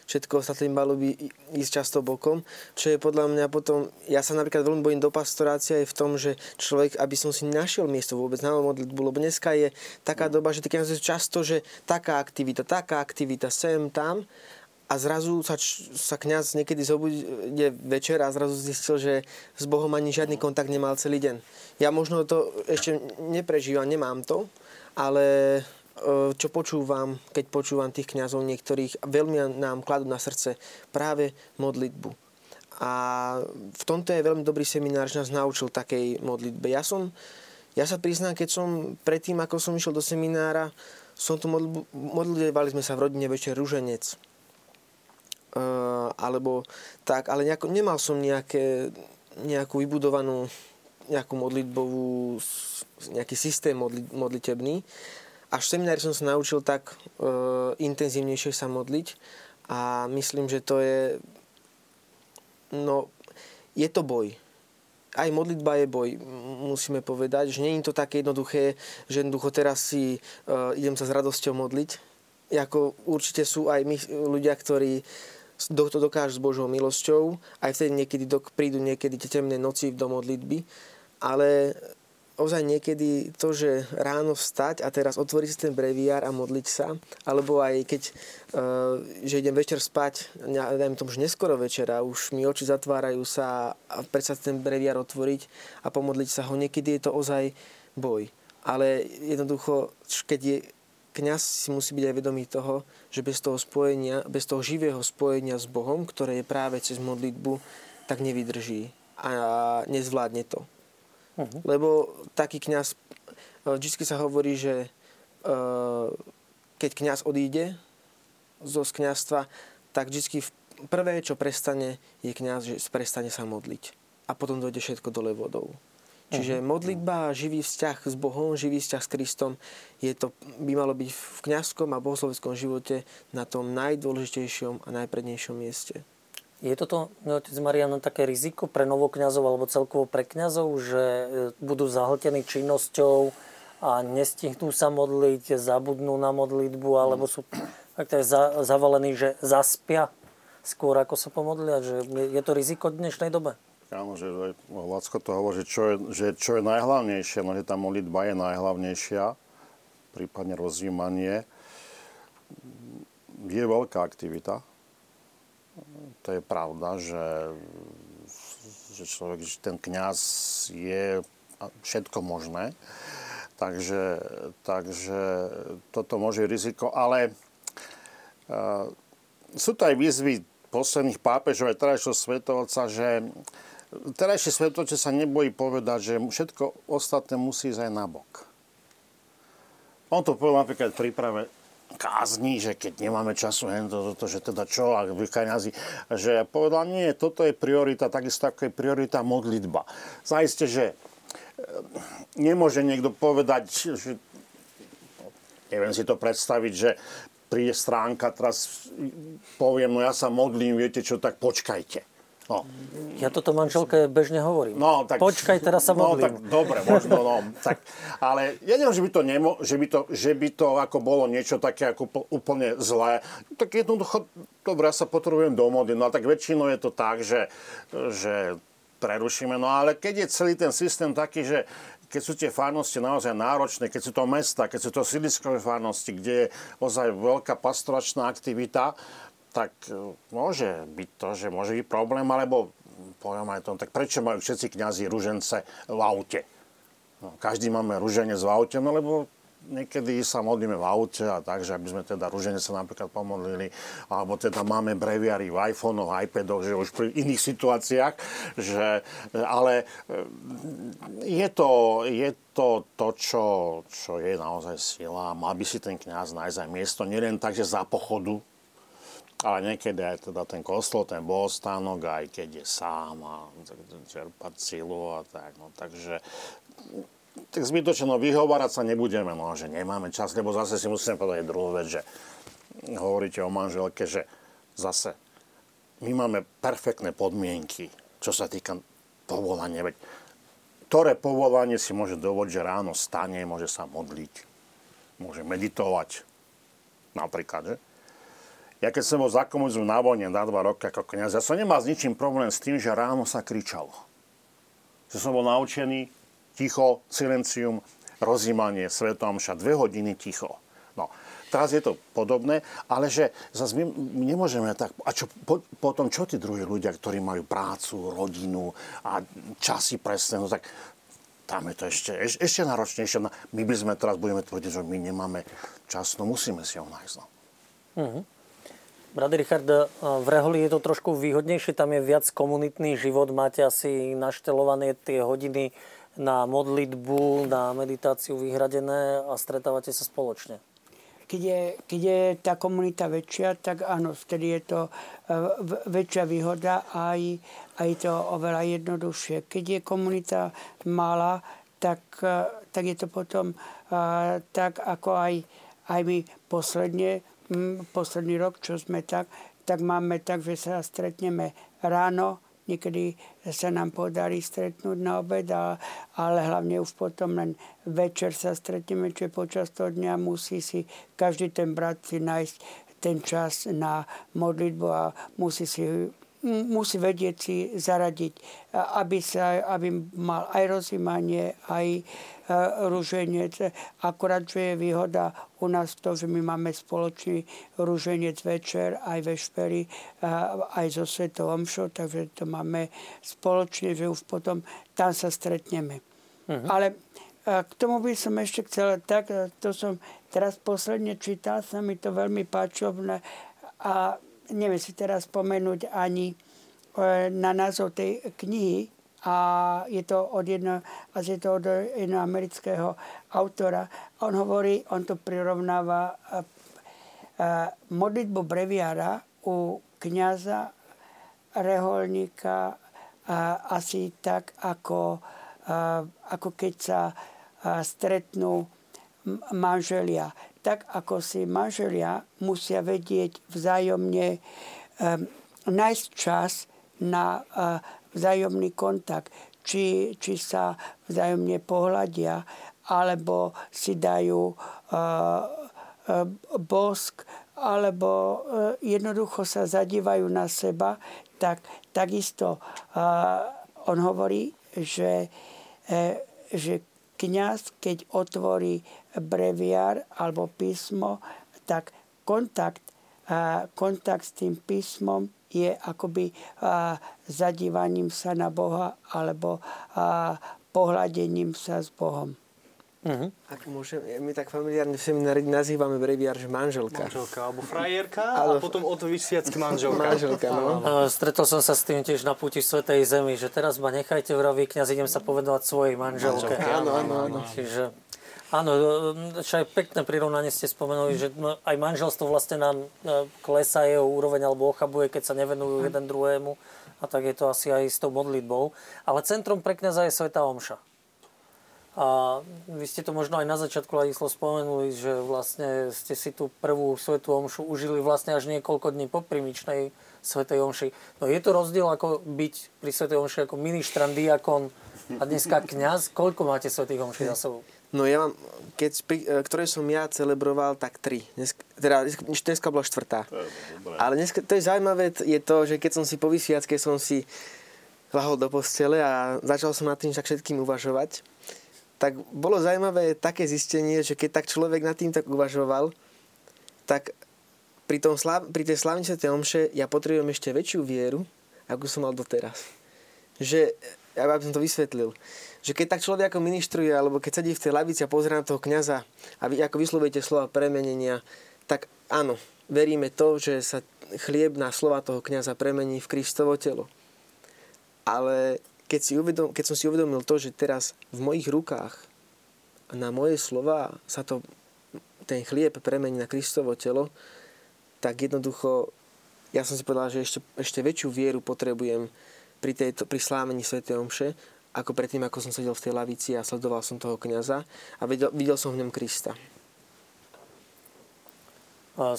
Všetko ostatné malo by ísť často bokom. Čo je podľa mňa potom... Ja sa napríklad veľmi bojím do pastorácie aj v tom, že človek, aby som si našiel miesto vôbec na modlitbu, lebo dneska je taká doba, že také je často, že taká aktivita, taká aktivita, sem, tam. A zrazu sa, sa kňaz niekedy zobudie večer a zrazu zistil, že s Bohom ani žiadny kontakt nemal celý deň. Ja možno to ešte neprežívam, nemám to, ale... čo počúvam, keď počúvam tých kňazov niektorých, veľmi nám kladú na srdce práve modlitbu. A v tomto je veľmi dobrý seminár, že nás naučil takej modlitbe. Ja som, ja sa priznám, keď som predtým, ako som išiel do seminára, som tu modlitbu, modlitbali sme sa v rodine večer ruženec. E, alebo tak, ale nejako, nemal som nejaké, nejakú vybudovanú, nejakú modlitbovú, nejaký systém modli, modlitebný. Až v seminári som sa naučil tak e, intenzívnejšie sa modliť a myslím, že to je, no, je to boj. Aj modlitba je boj, musíme povedať, že nie je to také jednoduché, že jednoducho teraz si e, idem sa s radosťou modliť. Jako určite sú aj my, ľudia, ktorí to dokážu s Božou milosťou, aj vtedy niekedy dok, prídu niekedy temné noci do modlitby, ale... ozaj niekedy to, že ráno vstať a teraz otvoriť si ten breviár a modliť sa, alebo aj keď že idem večer spať, neviem tomu, že neskoro večera, už mi oči zatvárajú sa a predsa ten breviár otvoriť a pomodliť sa ho. Niekedy je to ozaj boj. Ale jednoducho, keď je kňaz, si musí byť aj vedomý toho, že bez toho spojenia, bez toho živého spojenia s Bohom, ktoré je práve cez modlitbu, tak nevydrží a nezvládne to. Uh-huh. Lebo taký kňaz, vždy sa hovorí, že uh, keď kňaz odíde zo kňazstva, tak vždy prvé, čo prestane, je kňaz, že prestane sa modliť. A potom dojde všetko dole vodou. Čiže uh-huh. modlitba, živý vzťah s Bohom, živý vzťah s Kristom, je to, by malo byť v kňazskom a bohosloveckom živote na tom najdôležitejšom a najprednejšom mieste. Je toto, otec Marian, také riziko pre novokňazov alebo celkovo pre kňazov, že budú zahltení činnosťou a nestihnú sa modliť, zabudnú na modlitbu, alebo sú tak zavalení, že zaspia skôr ako sa pomodlia? Že je to riziko v dnešnej dobe? Áno, že Lacko to hovorí, že čo je, že čo je najhlavnejšie, no, že tá modlitba je najhlavnejšia, prípadne rozjímanie. Je veľká aktivita. To je pravda, že, že človek, že ten kňaz je všetko možné. Takže, takže toto môže byť riziko, ale uh, sú to aj výzvy posledných pápežov, aj terajšieho svetovca, že terajší svetovce sa nebojí povedať, že všetko ostatné musí ísť aj na bok. On to povedal napríklad v príprave kázni, že keď nemáme času, hen to, to, to, že teda čo, a vy kňazi, že povedal, nie, toto je priorita, takisto ako je priorita modlitba. Zaiste, že nemôže niekto povedať, že neviem si to predstaviť, že príde stránka, teraz poviem, no ja sa modlím, viete čo, tak počkajte. No. Ja toto manželke bežne hovorím. No, tak, Počkaj, teraz sa modlím. No, tak dobre, možno. No, tak. Ale ja neviem, že by to, nemo, že by to, že by to ako bolo niečo také ako úplne zlé. Tak jednoducho, dobre, ja sa potrebujem do modlí. No a tak väčšinou je to tak, že, že prerušíme. No ale keď je celý ten systém taký, že keď sú tie farnosti naozaj náročné, keď sú to mesta, keď sú to sídliskové farnosti, kde je ozaj veľká pastoračná aktivita, tak môže byť to, že môže byť problém, alebo poviem aj to, tak prečo majú všetci kňazi ružence v aute? No, každý máme ruženec v aute, no lebo niekedy sa modlíme v aute a takže, aby sme teda ruženec sa napríklad pomodlili, alebo teda máme breviary v iPhone-och, iPadoch, že už pri iných situáciách, že, ale je to, je to to, čo, čo je naozaj sila. Mal by si ten kňaz nájsť aj miesto, nielen tak, že za pochodu, ale niekedy aj teda ten kostol, ten bohostánok, aj keď je sám a čerpať silu a tak. No, takže tak zbytočno vyhovárať sa nebudeme, no, že nemáme čas, lebo zase si musíme povedať druhú vec, že hovoríte o manželke, že zase my máme perfektné podmienky, čo sa týka povolania. Veď ktoré povolanie si môže dovoliť, že ráno stane, môže sa modliť, môže meditovať napríklad, že? Ja keď som bol za komunizmu na vojne na dva roky ako kňaz, ja som nemal s ničím problém s tým, že ráno sa kričalo. Že som bol naučený ticho, silencium, rozjímanie, svätá omša, dve hodiny ticho. No, teraz je to podobné, ale že zase my nemôžeme tak. A čo, po, potom, čo tí druhí ľudia, ktorí majú prácu, rodinu a časy presné, no tak tam je to ešte, eš, ešte náročnejšie. My by sme teraz budeme tvrdiť, že my nemáme čas, no musíme si ho nájsť. No. Mhm. Brat Richard, v Reholi je to trošku výhodnejšie, tam je viac komunitný život, máte asi naštelované tie hodiny na modlitbu, na meditáciu vyhradené a stretávate sa spoločne. Keď je, keď je tá komunita väčšia, tak áno, vtedy je to väčšia výhoda a aj, aj to oveľa jednoduchšie. Keď je komunita malá, tak, tak je to potom tak, ako aj, aj my posledne, posledný rok, čo sme tak, tak máme tak, že sa stretneme ráno, niekedy sa nám podarí stretnúť na obed, a, ale hlavne už potom len večer sa stretneme, čiže počas toho dňa musí si každý ten brat si nájsť ten čas na modlitbu a musí si musí vedieť si zaradiť, aby, sa, aby mal aj rozjímanie, aj ruženec. Akurát, že je výhoda u nás to, že my máme spoločný ruženec večer, aj večery, aj so svetou omšou, takže to máme spoločne, že už potom tam sa stretneme. Mhm. Ale k tomu by som ešte chcel, tak to som teraz posledne čítal, sa mi to veľmi páčilo a neviem si teraz spomenúť ani na názov tej knihy a je to od jedno, asi je to od jedno amerického autora. On hovorí, on to prirovnáva modlitbu breviára u kňaza reholníka asi tak, ako, ako keď sa stretnú manželia. Tak ako si manželia musia vedieť vzájomne, um, nájsť čas na uh, vzájomný kontakt. Či, či sa vzájomne pohľadia, alebo si dajú uh, uh, bosk, alebo uh, jednoducho sa zadívajú na seba. Tak, takisto uh, on hovorí, že, uh, že kňaz, keď otvorí breviár alebo písmo, tak kontakt, kontakt s tým písmom je akoby zadívaním sa na Boha alebo pohľadením sa s Bohom. Uh-huh. Ak môžem, my tak familiárne v seminári nazývame breviár, že manželka. Manželka, alebo frajerka ale... a potom odvysiac manželka. Manželka, no. Uh, stretol som sa s tým tiež na púti Svetej Zemi, že teraz ma nechajte vraví, kňaz, idem sa povedovať svojej manželke. Manželka, áno, áno, áno. Čiže, áno, čo aj pekné prirovnanie ste spomenuli, že aj manželstvo vlastne nám klesá jeho úroveň alebo ochabuje, keď sa nevenujú jeden druhému. A tak je to asi aj s tou modlitbou. Ale centrum pre kňaza je Svätá omša. A vy ste to možno aj na začiatku, Ladislav, spomenuli, že vlastne ste si tú prvú svätú omšu užili vlastne až niekoľko dní po primičnej svätej omši. No je to rozdiel ako byť pri svätej omši ako ministrant, diakon a dneska kňaz? Koľko máte svätých omši za sebou? No ja mám, keď, ktoré som ja celebroval, tak tri. Dnes, teda dneska bola štvrtá. To je, ale dneska, to je zaujímavé, je to, že keď som si po vysviacke som si lahol do postele a začal som nad tým tak všetkým uvažovať, tak bolo zaujímavé také zistenie, že keď tak človek nad tým tak uvažoval, tak pri, tom, pri tej slávni svätej omše ja potrebujem ešte väčšiu vieru, ako som mal doteraz. Že, aby som to vysvetlil, že keď tak človek ako ministruje, alebo keď sedí v tej lavici a pozrie na toho kňaza a vy ako vyslovujete slova premenenia, tak áno, veríme to, že sa chlieb na slova toho kňaza premení v Kristovo telo. Ale Keď, si uvedom, keď som si uvedomil to, že teraz v mojich rukách na moje slova sa to, ten chlieb premení na Kristovo telo, tak jednoducho ja som si povedal, že ešte, ešte väčšiu vieru potrebujem pri, tejto, pri slávení svätej omše, ako predtým, ako som sedel v tej lavici a sledoval som toho kňaza a videl, videl som v ňom Krista.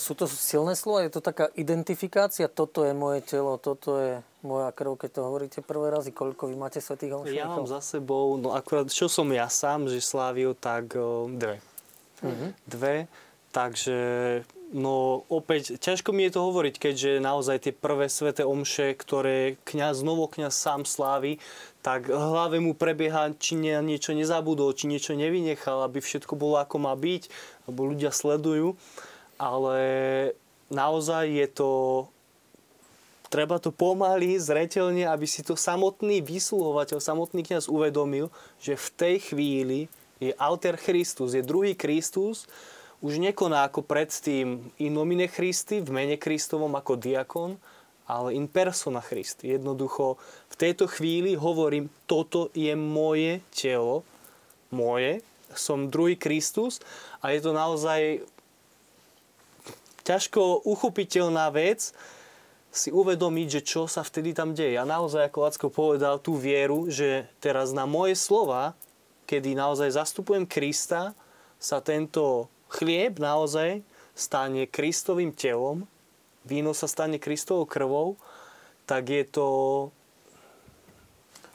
Sú to silné slova? Je to taká identifikácia? Toto je moje telo, toto je moja krv, keď to hovoríte prvé razy. Koľko vy máte svätých omší? Ja mám za sebou, no akurát, čo som ja sám, že slávil, tak dve. Mm-hmm. Dve, takže no opäť, ťažko mi je to hovoriť, keďže naozaj tie prvé sväté omše, ktoré kňaz, novokňaz sám slávi, tak hlave mu prebieha, či nie, niečo nezabudol, či niečo nevynechal, aby všetko bolo ako má byť, lebo ľudia sledujú. Ale naozaj je to, treba to pomaly, zreteľne, aby si to samotný vysluhovateľ, samotný kňaz uvedomil, že v tej chvíli je alter Christus, je druhý Kristus, už nekoná ako predtým in nomine Christi, v mene Kristovom ako diakon, ale in persona Christi. Jednoducho v tejto chvíli hovorím, toto je moje telo, moje, som druhý Kristus a je to naozaj ťažko uchopiteľná vec si uvedomiť, že čo sa vtedy tam deje. A naozaj, ako Lacko povedal, tú vieru, že teraz na moje slova, kedy naozaj zastupujem Krista, sa tento chlieb naozaj stane Kristovým telom, víno sa stane Kristovou krvou, tak je to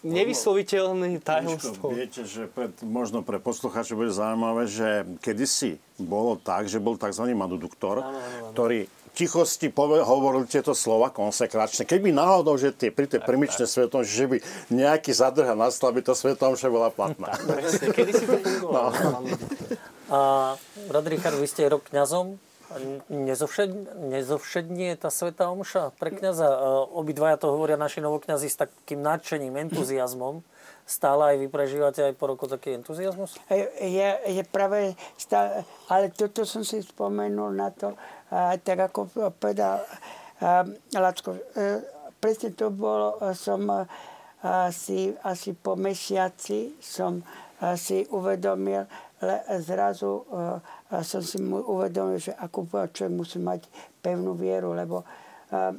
nevysloviteľné tajomstvo. Viete, že pred, možno pre poslucháčov bude zaujímavé, že kedysi bolo tak, že bol tzv. Maduduktor, áno, áno, ktorý tichosti pove- hovoril tieto slova konsekračne. Keby náhodou, že tie, pri tej primičnej svetom, že by nejaký zadrha nastal, by to svetom, že bola platná. Tak, presne. Kedysi to fungovalo. No. A brat Richard, vy ste rok kňazom. Nezovšednie tá svätá omša pre kňaza. Obidvaja to hovoria naši novokňazi s takým nadšením, entuziasmom. Stále aj vy prežívate aj po roku taký entuziasmus? Je, je práve stále, ale toto som si spomenul na to, tak ako povedal Lacko, presne to bolo, som asi, asi po mesiaci som si uvedomil, ale zrazu uh, som si uvedomil, že ako človek musí mať pevnú vieru, lebo uh,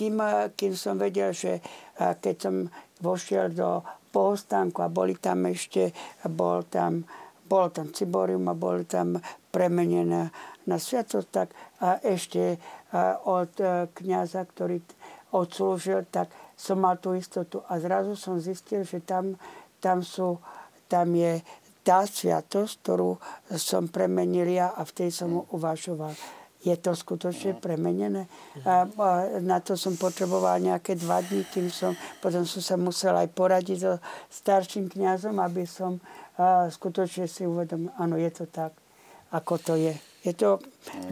kým, kým som vedel, že uh, keď som vošiel do pohostánku a boli tam ešte, bol tam, bol tam ciborium a boli tam premenené na sviatosť, tak uh, ešte uh, od uh, kňaza, ktorý odslúžil, tak som mal tú istotu a zrazu som zistil, že tam, tam sú, tam je tá sviatosť, ktorú som premenil ja a vtedy som uvažoval. Je to skutočne premenené? A na to som potreboval nejaké dva dní, kým som, potom som sa musel aj poradiť so starším kňazom, aby som skutočne si uvedomil, áno, je to tak, ako to je. Je to,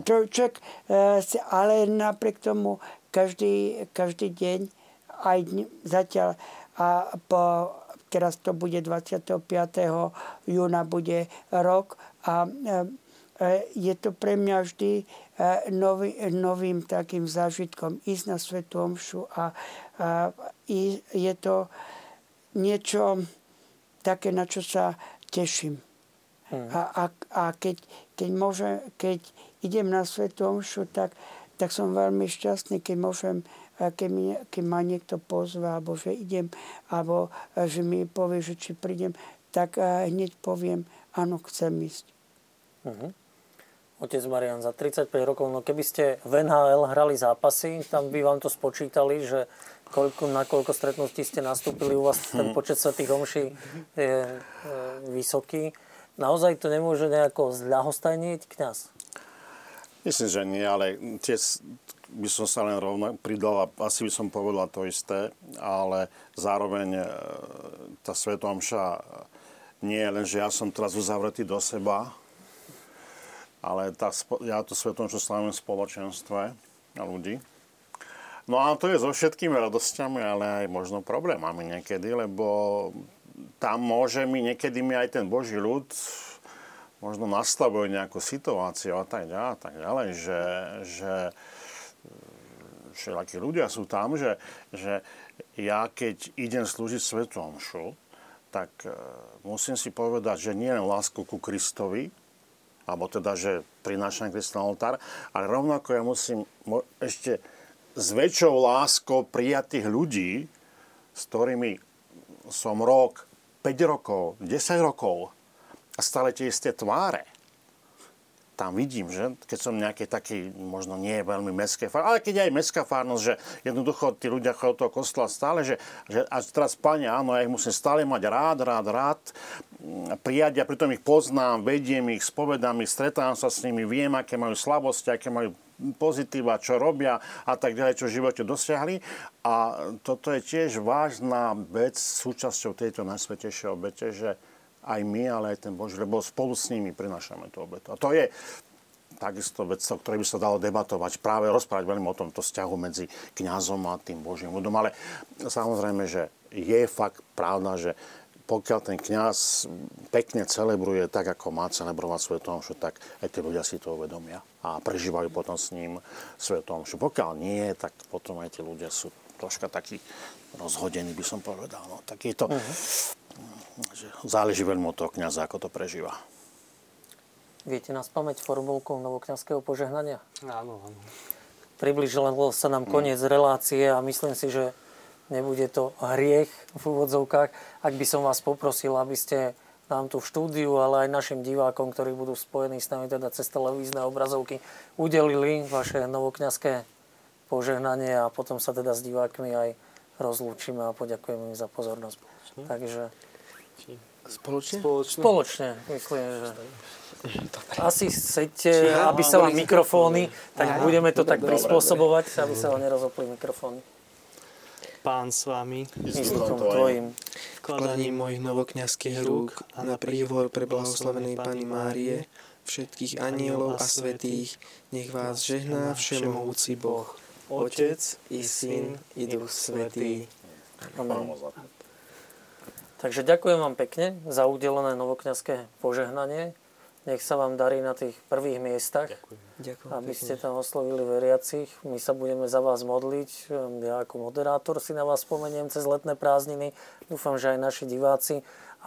človek, ale napriek tomu každý, každý deň, aj dne, zatiaľ a po teraz to bude dvadsiateho piateho júna, bude rok a je to pre mňa vždy nový, novým takým zážitkom ísť na svätú omšu a, a je to niečo také, na čo sa teším. Hmm. A, a, a keď, keď, môžem, keď idem na svätú omšu, tak, tak som veľmi šťastný, keď môžem Keď, mi, keď ma niekto pozve, alebo že idem, alebo že mi povie, že či prídem. tak hneď poviem, áno, chcem ísť. Uh-huh. Otec Marian, za tridsaťpäť rokov, no keby ste v en há el hrali zápasy, tam by vám to spočítali, že koľko, na koľko stretnutí ste nastúpili, u vás ten počet svätých omší je e, vysoký. Naozaj to nemôže nejako zľahostajniť kňaz? Myslím, že nie, ale tiež by som sa len rovno pridal a asi by som povedal to isté, ale zároveň tá svätá omša nie je len, že ja som teraz uzavretý do seba, ale tá, ja to svetom, čo slávim v spoločenstve a ľudí. No a to je so všetkými radosťami, ale aj možno problémami niekedy, lebo tam môže mi niekedy mi aj ten Boží ľud možno nastavuje nejakú situáciu a tak ďalej, a tak ďalej, že, že všelakí ľudia sú tam, že, že ja keď idem slúžiť svetu omšu, tak musím si povedať, že nie len lásku ku Kristovi, alebo teda, že prinášam Krista na oltár, ale rovnako ja musím ešte s väčšou láskou prijať tých ľudí, s ktorými som rok, päť rokov, desať rokov a stále tie isté tváre. Tam vidím, že keď som nejaký taký, možno nie je veľmi mestské fárnosť, ale keď aj mestská fárnosť, že jednoducho tí ľudia chodia do toho kostola stále, že, že a teraz páne, áno, ja ich musím stále mať rád, rád, rád, prijať, ja pritom ich poznám, vediem ich, spovedám ich, stretám sa s nimi, viem, aké majú slabosti, aké majú pozitíva, čo robia a tak ďalej, čo v živote dosiahli. A toto je tiež vážna vec súčasťou tejto najsvätejšej obete, že aj my, ale aj ten Boží, lebo spolu s nimi prinášame tú obetu. A to je takisto vec, o ktorej by sa dalo debatovať, práve rozprávať veľmi o tomto vzťahu medzi kňazom a tým Božím ľudom. Ale samozrejme, že je fakt pravda, že pokiaľ ten kňaz pekne celebruje tak, ako má celebrovať svetu omšu, tak aj tí ľudia si to uvedomia a prežívajú potom s ním svetu omšu. Pokiaľ nie, tak potom aj tí ľudia sú troška takí rozhodení, by som povedal. No, tak je to... Uh-huh. Záleží veľmi od toho kňaza, ako to prežíva. Viete na spamäť formulku novokňazského požehnania? Áno, áno. Približilo sa nám koniec mm. relácie a myslím si, že nebude to hriech v úvodzovkách, ak by som vás poprosil, aby ste nám tu v štúdiu, ale aj našim divákom, ktorí budú spojení s nami teda cez televízne obrazovky, udelili vaše novokňazské požehnanie a potom sa teda s divákmi aj rozlúčime a poďakujeme im za pozornosť. Hm? Takže... Spoločne? Spoločne? Spoločne, myslím, že... Asi chcete, ja, aby sa vám mikrofóny, tak aj, budeme to tak dobre, prispôsobovať, dobre. Aby sa vám nerozopli mikrofóny. Pán s vami, Istom tvojim, vkladaním mojich novokňazských rúk a na príhovor pre blahoslavenej Panny Márie, všetkých anielov a svätých, nech vás žehná všemohúci Boh, Otec i Syn i Duch Svätý. Amen. Takže ďakujem vám pekne za udelené novokňazské požehnanie. Nech sa vám darí na tých prvých miestach, ďakujem. Aby ste tam oslovili veriacich. My sa budeme za vás modliť. Ja ako moderátor si na vás spomeniem cez letné prázdniny. Dúfam, že aj naši diváci.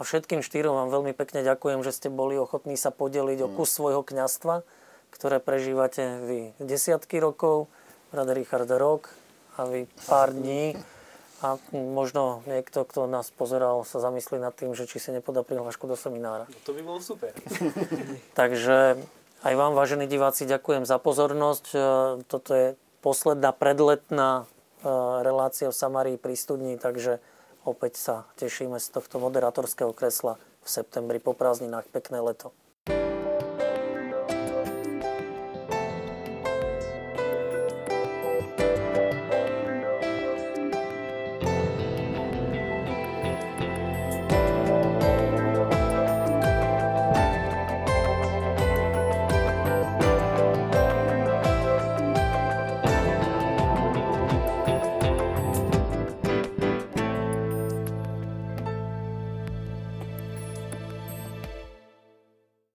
A všetkým štyrom vám veľmi pekne ďakujem, že ste boli ochotní sa podeliť o kus svojho kňazstva, ktoré prežívate vy desiatky rokov, brat Richard rok a vy pár dní. A možno niekto, kto nás pozeral, sa zamyslí nad tým, že či si nepodá prihlášku do seminára. No to by bolo super. Takže aj vám, vážení diváci, ďakujem za pozornosť. Toto je posledná predletná relácia v Samárii pri studni, takže opäť sa tešíme z tohto moderátorského kresla v septembri po prázdninách. Pekné leto.